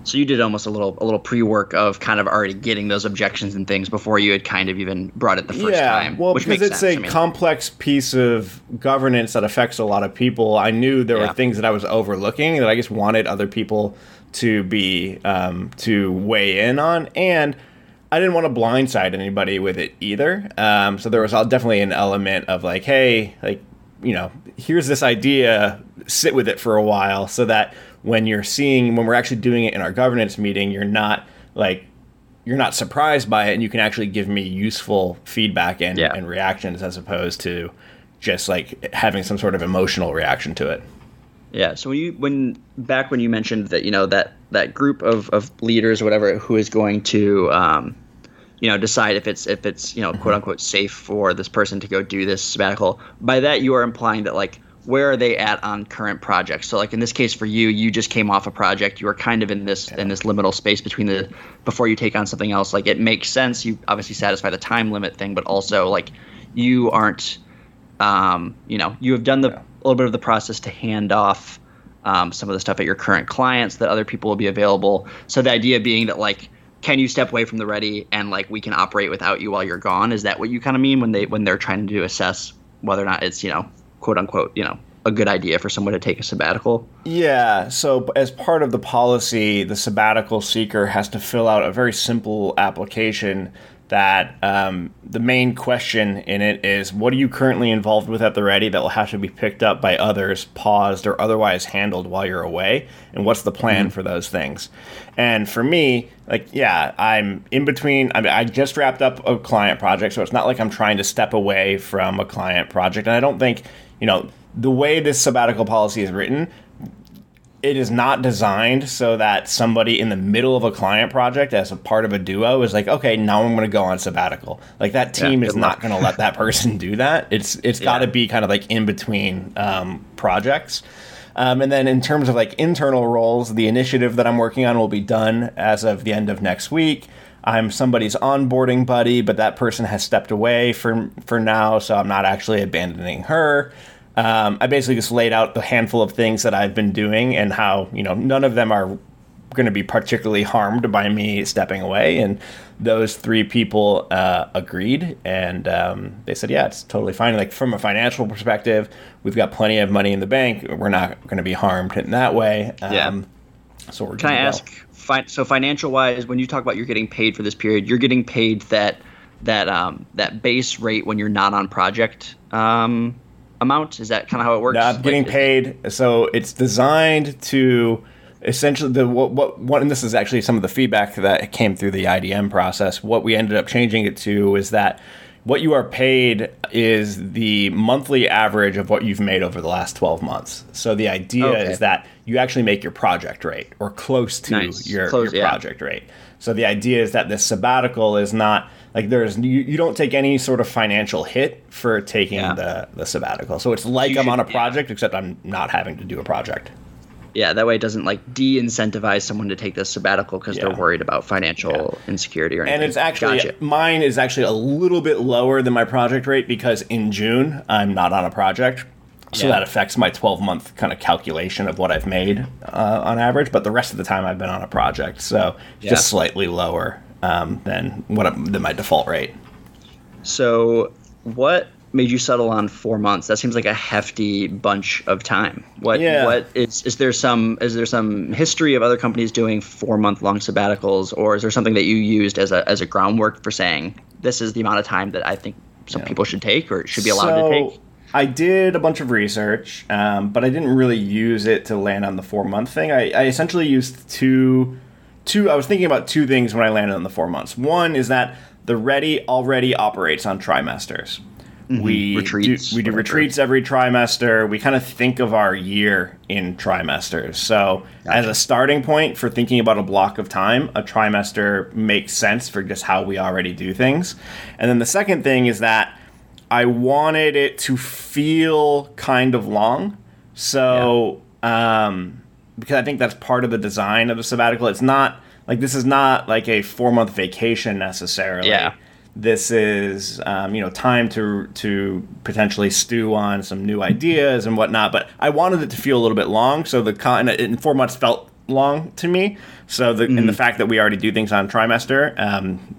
So you did almost a little pre-work of kind of already getting those objections and things before you had kind of even brought it the first time. Yeah, well, which because it's sense. I mean, complex piece of governance that affects a lot of people. I knew there were things that I was overlooking that I just wanted other people to be to weigh in on, and I didn't want to blindside anybody with it either. So there was definitely an element of like, hey, like, you know, here's this idea, sit with it for a while, so that when we're actually doing it in our governance meeting, you're not surprised by it, and you can actually give me useful feedback and reactions, as opposed to just like having some sort of emotional reaction to it. Yeah. So when you mentioned that, you know, that group of leaders or whatever who is going to you know, decide if it's, you know, quote unquote safe for this person to go do this sabbatical. By that, you are implying that like, where are they at on current projects? So like in this case for you just came off a project. You were kind of in this liminal space between before you take on something else. Like, it makes sense. You obviously satisfy the time limit thing, but also like you aren't, you know, you have done a little bit of the process to hand off some of the stuff at your current clients that other people will be available. So the idea being that like, can you step away from the ready and like we can operate without you while you're gone? Is that what you kind of mean when they're trying to assess whether or not it's, you know, quote unquote, you know, a good idea for someone to take a sabbatical? Yeah. So as part of the policy, the sabbatical seeker has to fill out a very simple application that the main question in it is, what are you currently involved with at the ready that will have to be picked up by others, paused, or otherwise handled while you're away? And what's the plan for those things? And for me, like, yeah, I'm in between. I mean, I just wrapped up a client project, so it's not like I'm trying to step away from a client project. And I don't think, you know, the way this sabbatical policy is written, it is not designed so that somebody in the middle of a client project as a part of a duo is like, okay, now I'm going to go on sabbatical. Like, that team is not going to let that person do that. It's got to be kind of like in between projects. And then in terms of like internal roles, the initiative that I'm working on will be done as of the end of next week. I'm somebody's onboarding buddy, but that person has stepped away for now, so I'm not actually abandoning her. I basically just laid out the handful of things that I've been doing and how, you know, none of them are going to be particularly harmed by me stepping away. And those three people agreed, and they said, yeah, it's totally fine. Like, from a financial perspective, we've got plenty of money in the bank. We're not going to be harmed in that way. So we're Can I ask, so financial wise, when you talk about you're getting paid for this period, you're getting paid that base rate when you're not on project amount? Is that kind of how it works? No, I'm getting paid. So it's designed to essentially what and this is actually some of the feedback that came through the IDM process. What we ended up changing it to is that what you are paid is the monthly average of what you've made over the last 12 months. So the idea is that you actually make your project rate or close to your project rate. So the idea is that this sabbatical is not Like there's you don't take any sort of financial hit for taking the sabbatical. So it's like I'm on a project, except I'm not having to do a project. Yeah, that way it doesn't like de-incentivize someone to take this sabbatical because they're worried about financial insecurity or anything. And it's actually mine is actually a little bit lower than my project rate because in June I'm not on a project. So that affects my 12-month kind of calculation of what I've made on average. But the rest of the time I've been on a project. So just slightly lower than my default rate. So what made you settle on 4 months? That seems like a hefty bunch of time. Is there some history of other companies doing 4 month long sabbaticals, or is there something that you used as a groundwork for saying this is the amount of time that I think some people should take or should be allowed to take? I did a bunch of research, but I didn't really use it to land on the 4 month thing. I essentially used I was thinking about two things when I landed on the 4 months. One is that the Ready already operates on trimesters. Mm-hmm. We do retreats every trimester. We kind of think of our year in trimesters. So as a starting point for thinking about a block of time, a trimester makes sense for just how we already do things. And then the second thing is that I wanted it to feel kind of long. So because I think that's part of the design of a sabbatical. It's not like this is not like a 4 month vacation necessarily. Yeah. This is, time to potentially stew on some new ideas and whatnot. But I wanted it to feel a little bit long, so in 4 months felt long to me. So and the fact that we already do things on trimester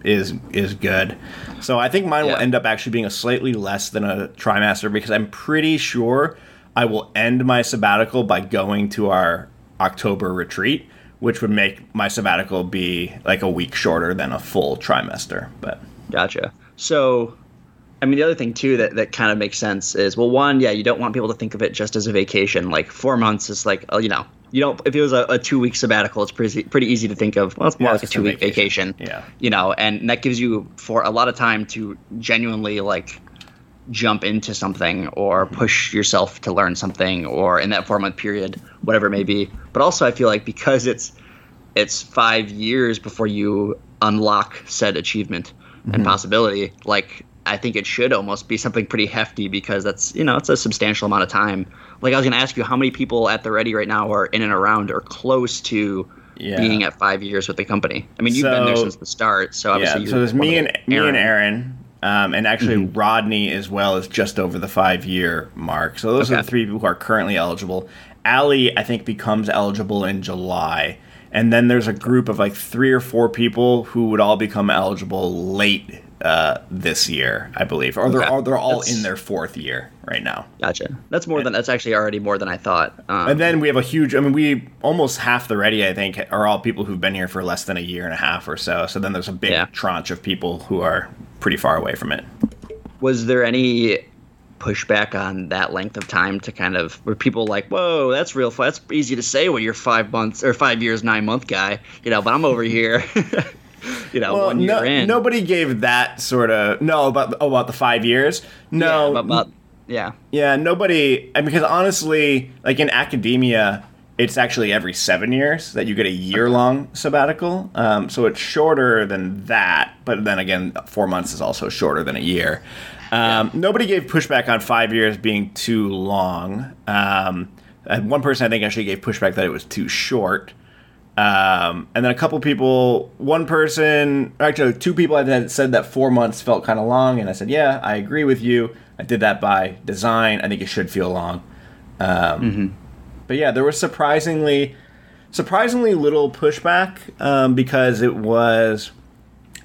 is good. So I think mine will end up actually being a slightly less than a trimester because I'm pretty sure I will end my sabbatical by going to our October retreat, which would make my sabbatical be like a week shorter than a full trimester, but. Gotcha. So, I mean, the other thing, too, that kind of makes sense is, well, one, you don't want people to think of it just as a vacation. Like 4 months is like, you don't. If it was a 2 week sabbatical, it's pretty easy to think of, well, it's more like a 2 week vacation. Yeah. And that gives you for a lot of time to genuinely like jump into something or push yourself to learn something or in that 4 month period, whatever it may be. But also I feel like because it's 5 years before you unlock said achievement. And possibility, like I think it should almost be something pretty hefty because that's it's a substantial amount of time. Like I was going to ask you, how many people at the Ready right now are in and around or close to being at 5 years with the company? I mean, you've been there since the start, so obviously so there's me and Aaron, and actually Rodney as well is just over the 5 year mark. So those are the three people who are currently eligible. Allie, I think, becomes eligible in July. And then there's a group of like three or four people who would all become eligible late this year, I believe. Or they're all in their fourth year right now. Gotcha. That's actually already more than I thought. And then we have we almost half the Ready, I think, are all people who've been here for less than a year and a half or so. So then there's a big tranche of people who are pretty far away from it. Was there any pushback on that length of time to kind of were people like, whoa, that's real fun. That's easy to say when you're 5 months or 5 years, 9 month guy, but I'm over here, well, 1 year in. Nobody gave that sort of about the 5 years. No, yeah, nobody. I mean, because honestly, like in academia, it's actually every 7 years that you get a year long sabbatical. So it's shorter than that. But then again, 4 months is also shorter than a year. Nobody gave pushback on 5 years being too long. One person, I think, actually gave pushback that it was too short. And then a couple people, two people had said that 4 months felt kind of long. And I said, yeah, I agree with you. I did that by design. I think it should feel long. But yeah, there was surprisingly little pushback because it was,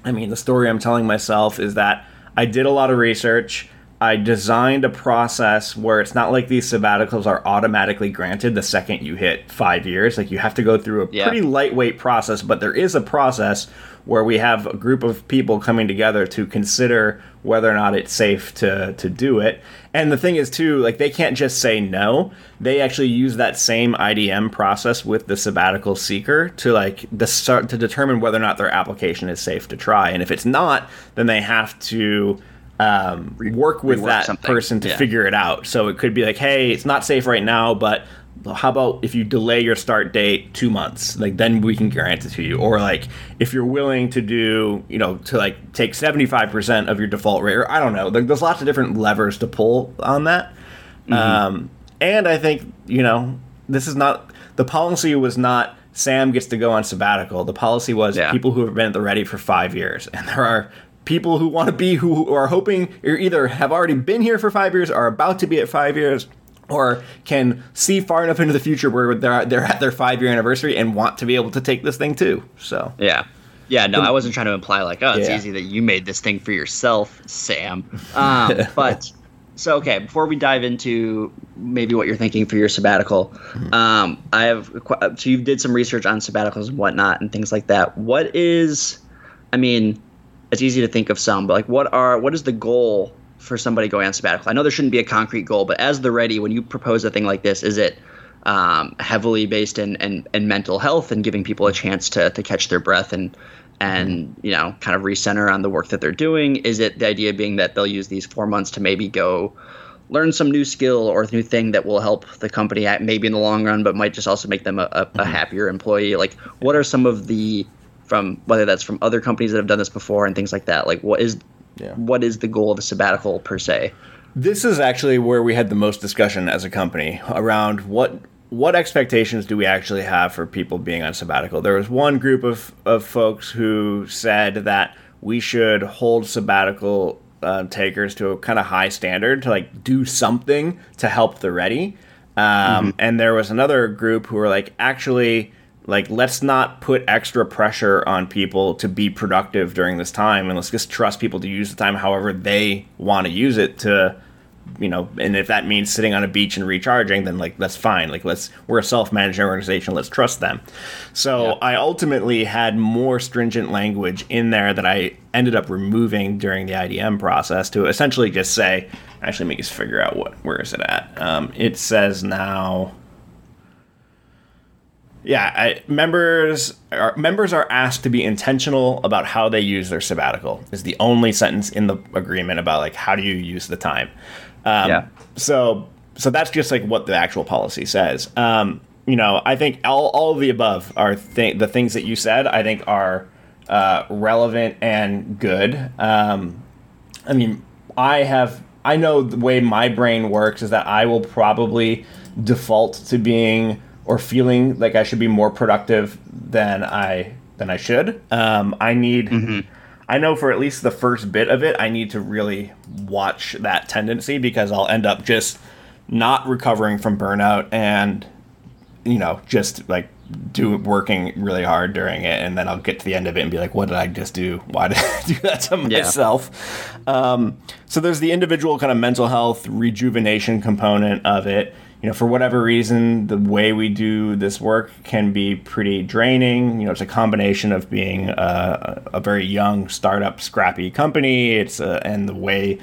I mean, the story I'm telling myself is that I did a lot of research. I designed a process where it's not like these sabbaticals are automatically granted the second you hit 5 years. Like you have to go through a pretty lightweight process, but there is a process where we have a group of people coming together to consider whether or not it's safe to do it. And the thing is, too, like they can't just say no. They actually use that same IDM process with the sabbatical seeker to like to determine whether or not their application is safe to try. And if it's not, then they have to work with that person to figure it out. So it could be like, hey, it's not safe right now, but how about if you delay your start date 2 months, like then we can grant it to you. Or like if you're willing to do, you know, to like take 75% of your default rate, or I don't know, there's lots of different levers to pull on that. Mm-hmm. And I think, you know, this is not, the policy was not Sam gets to go on sabbatical. The policy was people who have been at the ready for 5 years. And there are people who want to be, who are hoping, or either have already been here for 5 years, are about to be at 5 years, or can see far enough into the future where they're at their 5 year anniversary and want to be able to take this thing too. So I wasn't trying to imply like, oh, it's easy that you made this thing for yourself, Sam. But so, okay, before we dive into maybe what you're thinking for your sabbatical, I have, so you did some research on sabbaticals and whatnot and things like that. What is, I mean, it's easy to think of some, but like what is the goal for somebody going on sabbatical? I know there shouldn't be a concrete goal, but as the ready, when you propose a thing like this, is it heavily based in mental health and giving people a chance to catch their breath and you know, kind of recenter on the work that they're doing? Is it the idea being that they'll use these 4 months to maybe go learn some new skill or new thing that will help the company maybe in the long run, but might just also make them a happier employee? Like, what are some of the, from whether that's from other companies that have done this before and things like that, like what is the goal of a sabbatical per se? This is actually where we had the most discussion as a company around what expectations do we actually have for people being on sabbatical. There was one group of folks who said that we should hold sabbatical takers to a kind of high standard to like do something to help the ready. And there was another group who were like, actually, like, let's not put extra pressure on people to be productive during this time, and let's just trust people to use the time however they want to use it to, you know, and if that means sitting on a beach and recharging, then, like, that's fine. Like, we're a self-managed organization. Let's trust them. So I ultimately had more stringent language in there that I ended up removing during the IDM process to essentially just say, actually make us figure out where is it at. It says now... members are asked to be intentional about how they use their sabbatical is the only sentence in the agreement about like how do you use the time. So that's just like what the actual policy says. You know, I think all of the above are the things that you said. I think are relevant and good. I mean, I know the way my brain works is that I will probably default to being, or feeling like I should be more productive than I should. I need, I know for at least the first bit of it, I need to really watch that tendency because I'll end up just not recovering from burnout and, you know, just like working really hard during it. And then I'll get to the end of it and be like, what did I just do? Why did I do that to myself? So there's the individual kind of mental health rejuvenation component of it. You know, for whatever reason, the way we do this work can be pretty draining. You know, it's a combination of being a very young startup, scrappy company. It's and the way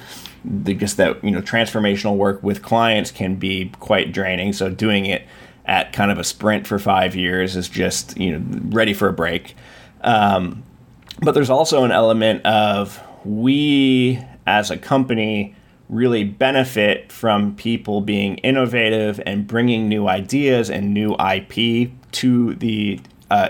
just that, you know, transformational work with clients can be quite draining. So doing it at kind of a sprint for 5 years is just, you know, ready for a break. But there's also an element of we as a company really benefit from people being innovative and bringing new ideas and new IP to the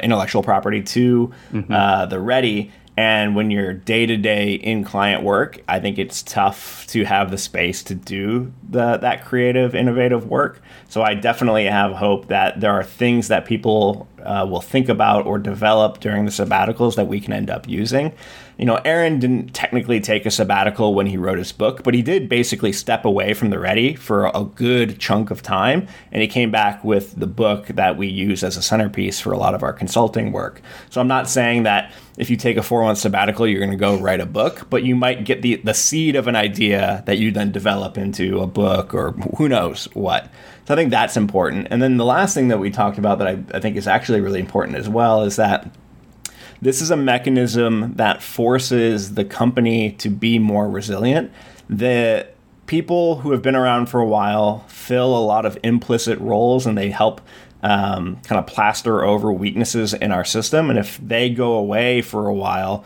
intellectual property, to the ready. And when you're day-to-day in client work, I think it's tough to have the space to do that creative, innovative work. So I definitely have hope that there are things that people will think about or develop during the sabbaticals that we can end up using. You know, Aaron didn't technically take a sabbatical when he wrote his book, but he did basically step away from the ready for a good chunk of time. And he came back with the book that we use as a centerpiece for a lot of our consulting work. So I'm not saying that if you take a 4-month sabbatical, you're going to go write a book, but you might get the seed of an idea that you then develop into a book or who knows what. So I think that's important. And then the last thing that we talked about that I think is actually really important as well is that this is a mechanism that forces the company to be more resilient. The people who have been around for a while fill a lot of implicit roles, and they help kind of plaster over weaknesses in our system. And if they go away for a while,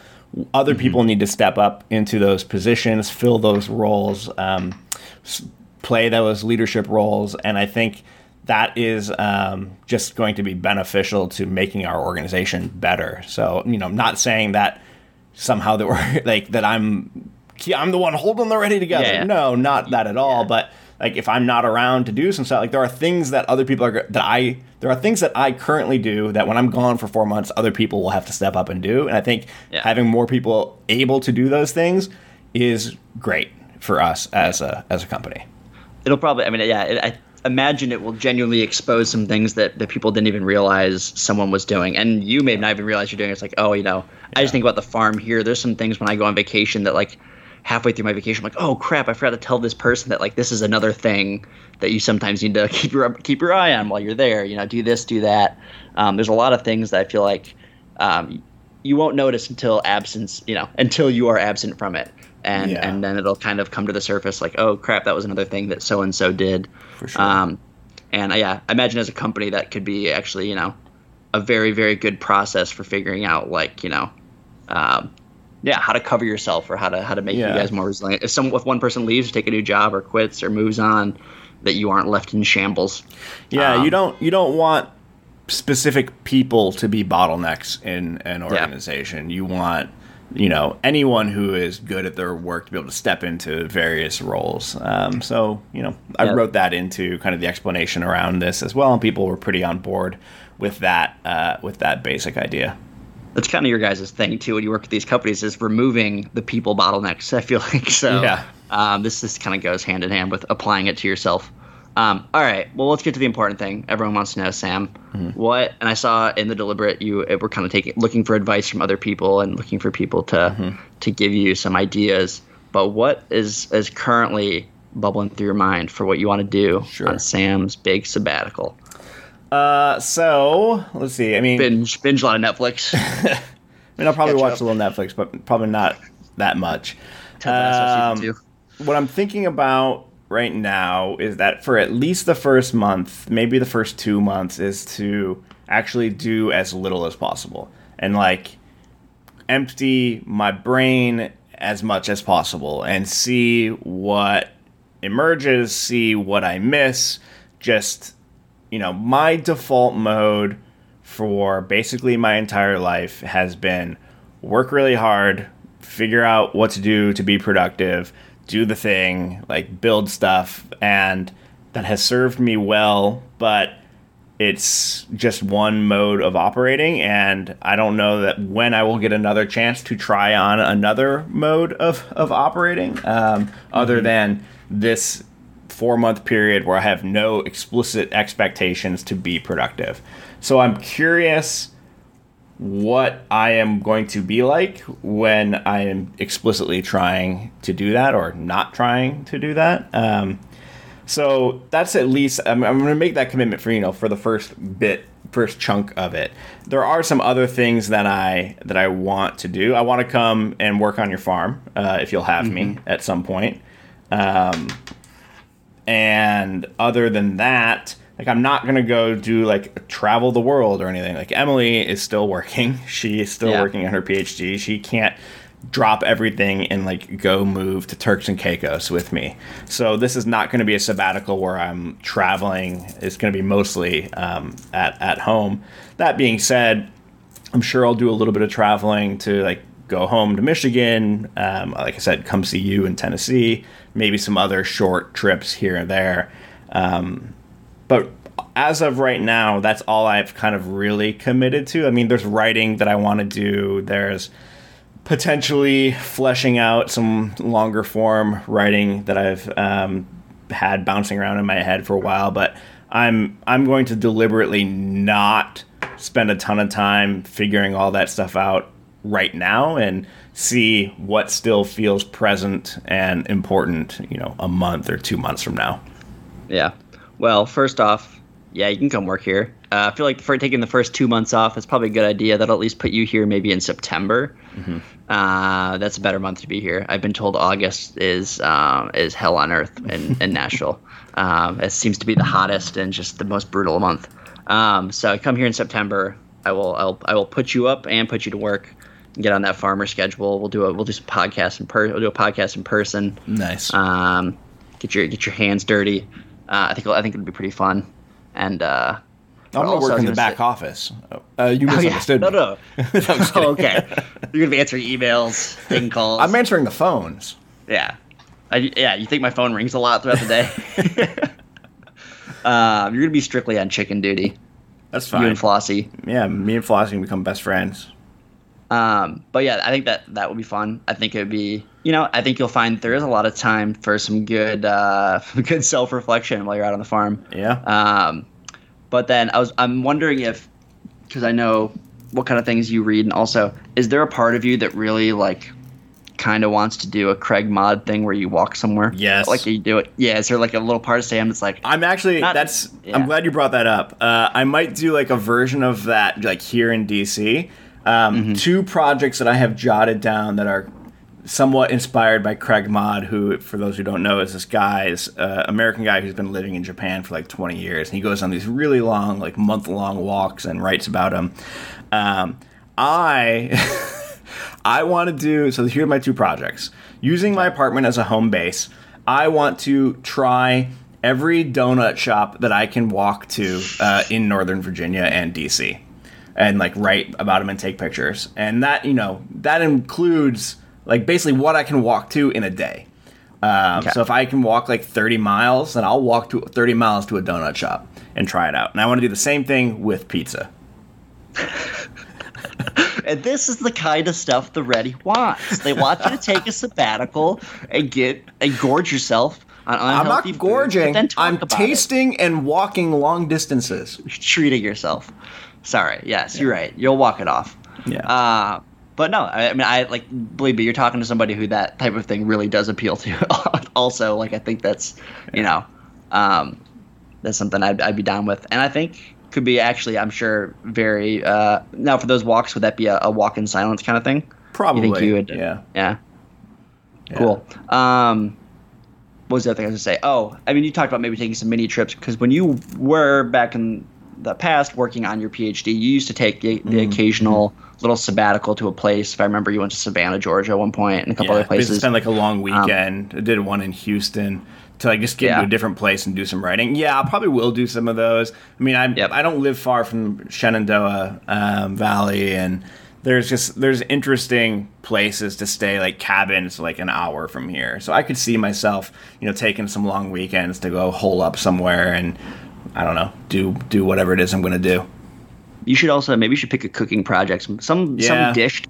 other people need to step up into those positions, fill those roles, play those leadership roles. And I think that is just going to be beneficial to making our organization better. So, you know, I'm not saying that somehow that we're like that I'm the one holding the ready together. Yeah. No, not that at all. Yeah. But like, if I'm not around to do some stuff, like there are things that other people are there are things that I currently do that when I'm gone for 4 months, other people will have to step up and do. And I think having more people able to do those things is great for us as a company. It'll probably, I imagine it will genuinely expose some things that people didn't even realize someone was doing. And you may not even realize you're doing it. It's like, oh, you know, I just think about the farm here. There's some things when I go on vacation that like, halfway through my vacation, I'm like, oh crap, I forgot to tell this person that like this is another thing that you sometimes need to keep your eye on while you're there. You know, do this, do that. There's a lot of things that I feel like you won't notice until you are absent from it, and then it'll kind of come to the surface like, oh crap, that was another thing that so and so did. For sure. I imagine as a company that could be actually, you know, a very very good process for figuring out like, you know. How to cover yourself or how to make you guys more resilient. If one person leaves, take a new job or quits or moves on, that you aren't left in shambles. Yeah, you don't want specific people to be bottlenecks in an organization. Yeah. You want, you know, anyone who is good at their work to be able to step into various roles. So, you know, I wrote that into kind of the explanation around this as well, and people were pretty on board with that basic idea. That's kind of your guys' thing too when you work with these companies, is removing the people bottlenecks, I feel like. So this kind of goes hand in hand with applying it to yourself. All right, well, let's get to the important thing everyone wants to know, Sam. Mm-hmm. What, and I saw in the deliberate you were kind of looking for advice from other people and looking for people to give you some ideas, but what is currently bubbling through your mind for what you want to do on Sam's big sabbatical? So let's see. I mean, binge a lot of Netflix. I mean, I'll probably watch a little Netflix, but probably not that much. What I'm thinking about right now is that for at least the first month, maybe the first 2 months, is to actually do as little as possible and like empty my brain as much as possible and see what emerges, see what I miss, just. You know, my default mode for basically my entire life has been work really hard, figure out what to do to be productive, do the thing, like build stuff. And that has served me well, but it's just one mode of operating. And I don't know that when I will get another chance to try on another mode of operating, other than this 4-month period where I have no explicit expectations to be productive. So I'm curious what I am going to be like when I am explicitly trying to do that or not trying to do that. So that's at least, I'm going to make that commitment for, you know, for the first chunk of it. There are some other things that I want to do. I want to come and work on your farm, if you'll have me at some point. And other than that, like, I'm not going to go do like travel the world or anything. Like, Emily is still working. She is still working on her PhD. She can't drop everything and like go move to Turks and Caicos with me. So this is not going to be a sabbatical where I'm traveling. It's going to be mostly at home. That being said, I'm sure I'll do a little bit of traveling to like go home to Michigan. Like I said, come see you in Tennessee. Maybe some other short trips here and there. But as of right now, that's all I've kind of really committed to. I mean, there's writing that I want to do. There's potentially fleshing out some longer form writing that I've had bouncing around in my head for a while. But I'm going to deliberately not spend a ton of time figuring all that stuff out right now and see what still feels present and important, you know, a month or 2 months from now. Yeah. Well, first off, yeah, you can come work here. I feel like for taking the first 2 months off, that's probably a good idea. That'll at least put you here maybe in September. Mm-hmm. That's a better month to be here. I've been told August is hell on earth in Nashville. It seems to be the hottest and just the most brutal month. So I come here in September. I will put you up and put you to work. Get on that farmer schedule. We'll do some podcasts in person. We'll do a podcast in person. Nice. Get your hands dirty. I think it'd be pretty fun. And I'm going to work in the back office. You misunderstood me. No. Oh, okay. You're going to be answering emails, thing calls. I'm answering the phones. Yeah. You think my phone rings a lot throughout the day? You're going to be strictly on chicken duty. That's fine. You and Flossie. Yeah, me and Flossie can become best friends. But yeah, I think that would be fun. I think it would be, I think you'll find there is a lot of time for some good self-reflection while you're out on the farm. Yeah. But then I'm wondering if, because I know what kind of things you read, and also, is there a part of you that really kind of wants to do a Craig Mod thing where you walk somewhere? Yes. You do it. Yeah. Is there a little part of Sam that's I'm actually, I'm glad you brought that up. I might do a version of that, here in D.C. Two projects that I have jotted down that are somewhat inspired by Craig Mod, who, for those who don't know, is this American guy who's been living in Japan for 20 years. And he goes on these really long, month-long walks and writes about them. I want to do – so here are my two projects. Using my apartment as a home base, I want to try every donut shop that I can walk to in Northern Virginia and D.C. and, write about them and take pictures. And that, that includes – basically what I can walk to in a day. So if I can walk 30 miles, then I'll walk to 30 miles to a donut shop and try it out. And I want to do the same thing with pizza. And this is the kind of stuff the Ready wants. They want you to take a sabbatical and gorge yourself on unhealthy food. I'm not gorging. I'm tasting and walking long distances. Treating yourself. Sorry. Yes, You're right. You'll walk it off. Yeah. But no, I mean, believe me, you're talking to somebody who that type of thing really does appeal to. Also, I think that's, that's something I'd be down with. And I think could be actually, I'm sure, very, now for those walks, would that be a walk in silence kind of thing? Probably. You think you would, yeah. Cool. What was the other thing I was going to say? Oh, I mean, you talked about maybe taking some mini trips, because when you were back in the past working on your PhD, you used to take the occasional little sabbatical to a place. If I remember, you went to Savannah, Georgia at one point, and a couple other places. I spent a long weekend. I did one in Houston to just get into a different place and do some writing. Yeah, I probably will do some of those. I mean, I don't live far from Shenandoah Valley, and there's interesting places to stay, cabins an hour from here. So I could see myself, taking some long weekends to go hole up somewhere and, I don't know, do whatever it is I'm going to do. You should also pick a cooking project, some dish to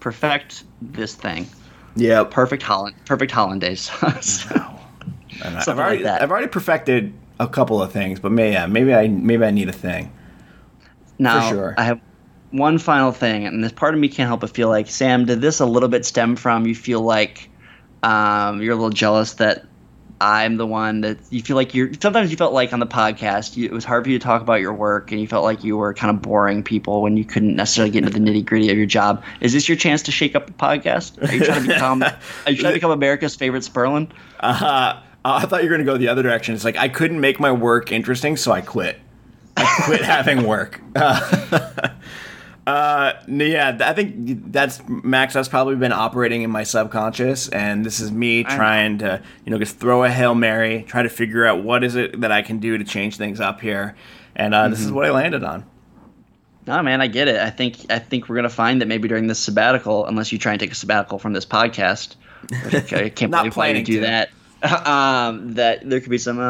perfect this thing. Yeah, perfect hollandaise sauce. Wow. I've already perfected a couple of things, but maybe I need a thing. Now, for sure. I have one final thing, and this part of me can't help but feel like, Sam, did this a little bit stem from you feel like you're a little jealous that I'm the one that you feel like you're – sometimes you felt like on the podcast it was hard for you to talk about your work, and you felt like you were kind of boring people when you couldn't necessarily get into the nitty-gritty of your job. Is this your chance to shake up the podcast? Are you trying to become America's favorite Sperlin? I thought you were going to go the other direction. It's I couldn't make my work interesting, so I quit. I quit having work. I think that's probably been operating in my subconscious, and this is me trying to, just throw a Hail Mary, try to figure out what is it that I can do to change things up here, and this is what I landed on. No, man, I get it. I think we're gonna find that maybe during this sabbatical, unless you try and take a sabbatical from this podcast, which I can't believe why you do that. That there could be some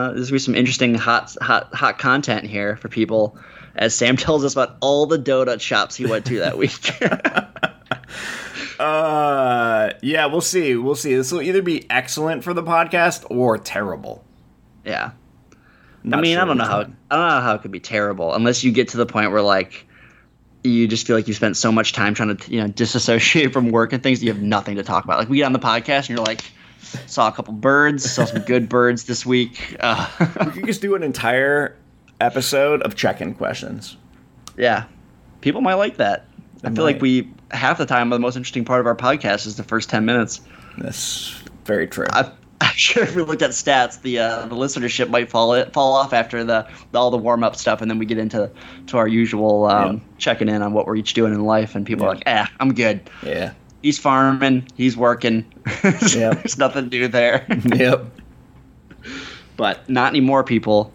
interesting hot content here for people, as Sam tells us about all the donut shops he went to that week. Yeah, we'll see. This will either be excellent for the podcast or terrible. Yeah. I don't know how it could be terrible unless you get to the point where you just feel like you spent so much time trying to disassociate from work and things that you have nothing to talk about. We get on the podcast and you're like, saw a couple birds, saw some good birds this week. We could just do an entire episode of check-in questions. Yeah, people might like that. I feel like we half the time the most interesting part of our podcast is the first 10 minutes. That's very true. I'm sure if we looked at stats, the listenership might fall off after all the warm-up stuff, and then we get into our usual checking in on what we're each doing in life, and people are like, I'm good. Yeah, he's farming, he's working. Yeah, there's nothing to do there. Yep. But not anymore, people.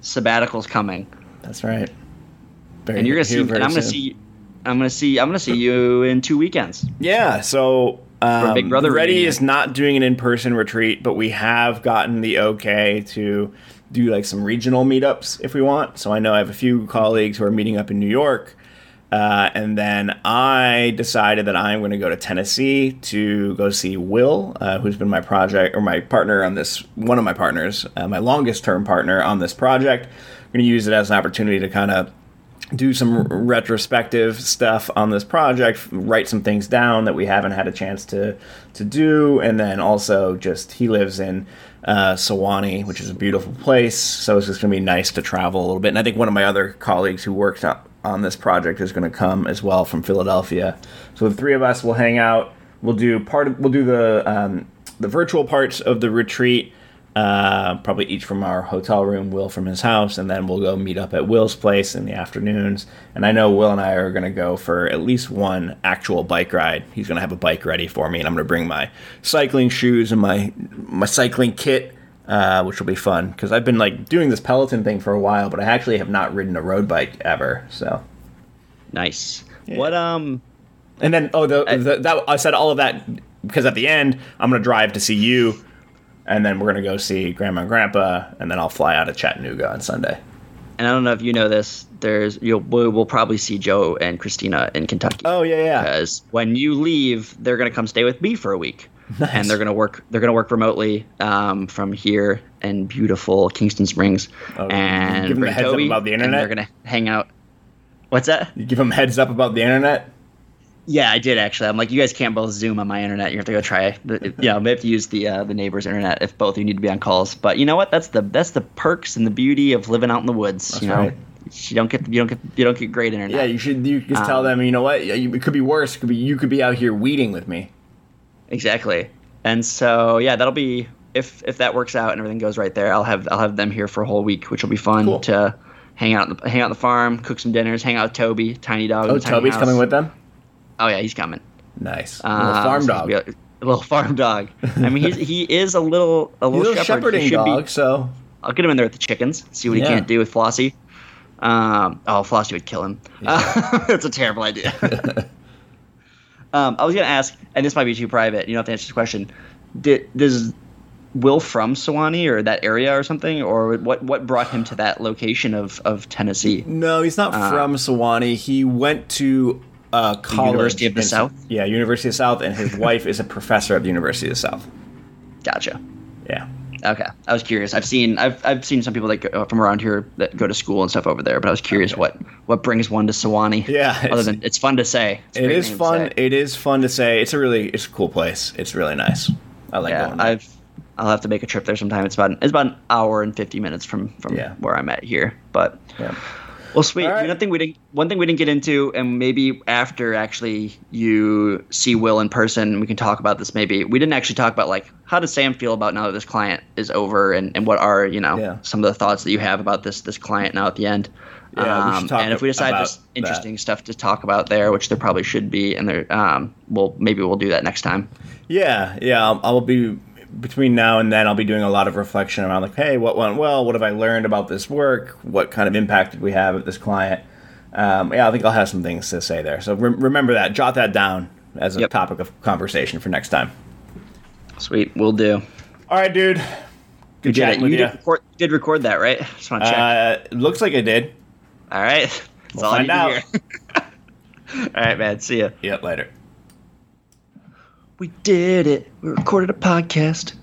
sabbatical's coming. That's right. And you're gonna see. And I'm gonna see you in 2 weekends. Yeah. So. Big Brother Ready is not doing an in-person retreat, but we have gotten the okay to do like some regional meetups if we want. So I know I have a few colleagues who are meeting up in New York. And then I decided that I'm going to go to Tennessee to go see Will, who's been my project or my partner on this, one of my partners, my longest term partner on this project. I'm going to use it as an opportunity to kind of do some retrospective stuff on this project, write some things down that we haven't had a chance to do. And then also just, he lives in Sewanee, which is a beautiful place. So it's just going to be nice to travel a little bit. And I think one of my other colleagues who worked on this project is going to come as well from Philadelphia. So the three of us will hang out. We'll do the virtual parts of the retreat. Probably each from our hotel room, Will from his house, and then we'll go meet up at Will's place in the afternoons. And I know Will and I are going to go for at least one actual bike ride. He's going to have a bike ready for me, and I'm going to bring my cycling shoes and my cycling kit, which will be fun because I've been like doing this Peloton thing for a while, but I actually have not ridden a road bike ever. So nice. Yeah. And then I said all of that because at the end I'm going to drive to see you. And then we're going to go see Grandma and Grandpa, and then I'll fly out of Chattanooga on Sunday. And I don't know if you know this, we'll probably see Joe and Christina in Kentucky. Oh, yeah. Because when you leave, they're going to come stay with me for a week. Nice. And they're going to work remotely from here in beautiful Kingston Springs. Oh, and give them a heads up about the internet? They're going to hang out. What's that? You give them a heads up about the internet? Yeah, I did actually. I'm like, you guys can't both Zoom on my internet. You have to go try. We have to use the neighbor's internet if both of you need to be on calls. But you know what? That's the perks and the beauty of living out in the woods. That's right. You don't get great internet. Yeah, you just tell them. You know what? It could be worse. You could be out here weeding with me. Exactly. And so yeah, that'll be if that works out and everything goes right there. I'll have them here for a whole week, which will be fun. Cool. To hang out on the farm, cook some dinners, hang out with Toby, tiny dog. Oh, Toby's coming with them. Oh, yeah, he's coming. Nice. A little farm dog. I mean, he is a little shepherding dog, so. I'll get him in there with the chickens, see what he can't do with Flossie. Flossie would kill him. Yeah. That's a terrible idea. I was going to ask, and this might be too private, you don't have to answer this question. Does Will from Sewanee or that area or something, or what brought him to that location of Tennessee? No, he's not from Sewanee. He went to... college. University of the South? Yeah, University of the South, and his wife is a professor at the University of the South. Gotcha. Yeah. Okay. I was curious. I've seen some people that go from around here that go to school and stuff over there, but I was curious what brings one to Sewanee. Yeah. Other than it's fun to say. It is fun to say. It's a cool place. It's really nice. I like going there. I'll have to make a trip there sometime. It's about an hour and 50 minutes from where I'm at here, but. Yeah. Well, sweet. Right. One thing we didn't get into, and maybe after actually you see Will in person, we can talk about this. Maybe we didn't actually talk about like how does Sam feel about now that this client is over, and what are some of the thoughts that you have about this client now at the end. Yeah, we should talk and if we decide there's interesting stuff to talk about there, which there probably should be, and there, we'll do that next time. Yeah, I'll be. Between now and then, I'll be doing a lot of reflection around like, hey, what went well? What have I learned about this work? What kind of impact did we have at this client? I think I'll have some things to say there. So remember that. Jot that down as a topic of conversation for next time. Sweet. Will do. All right, dude. Good chatting with you. You did record that, right? Just want to check. Looks like I did. All right. That's all I need to hear. All right, man. See ya. Yep, later. We did it. We recorded a podcast.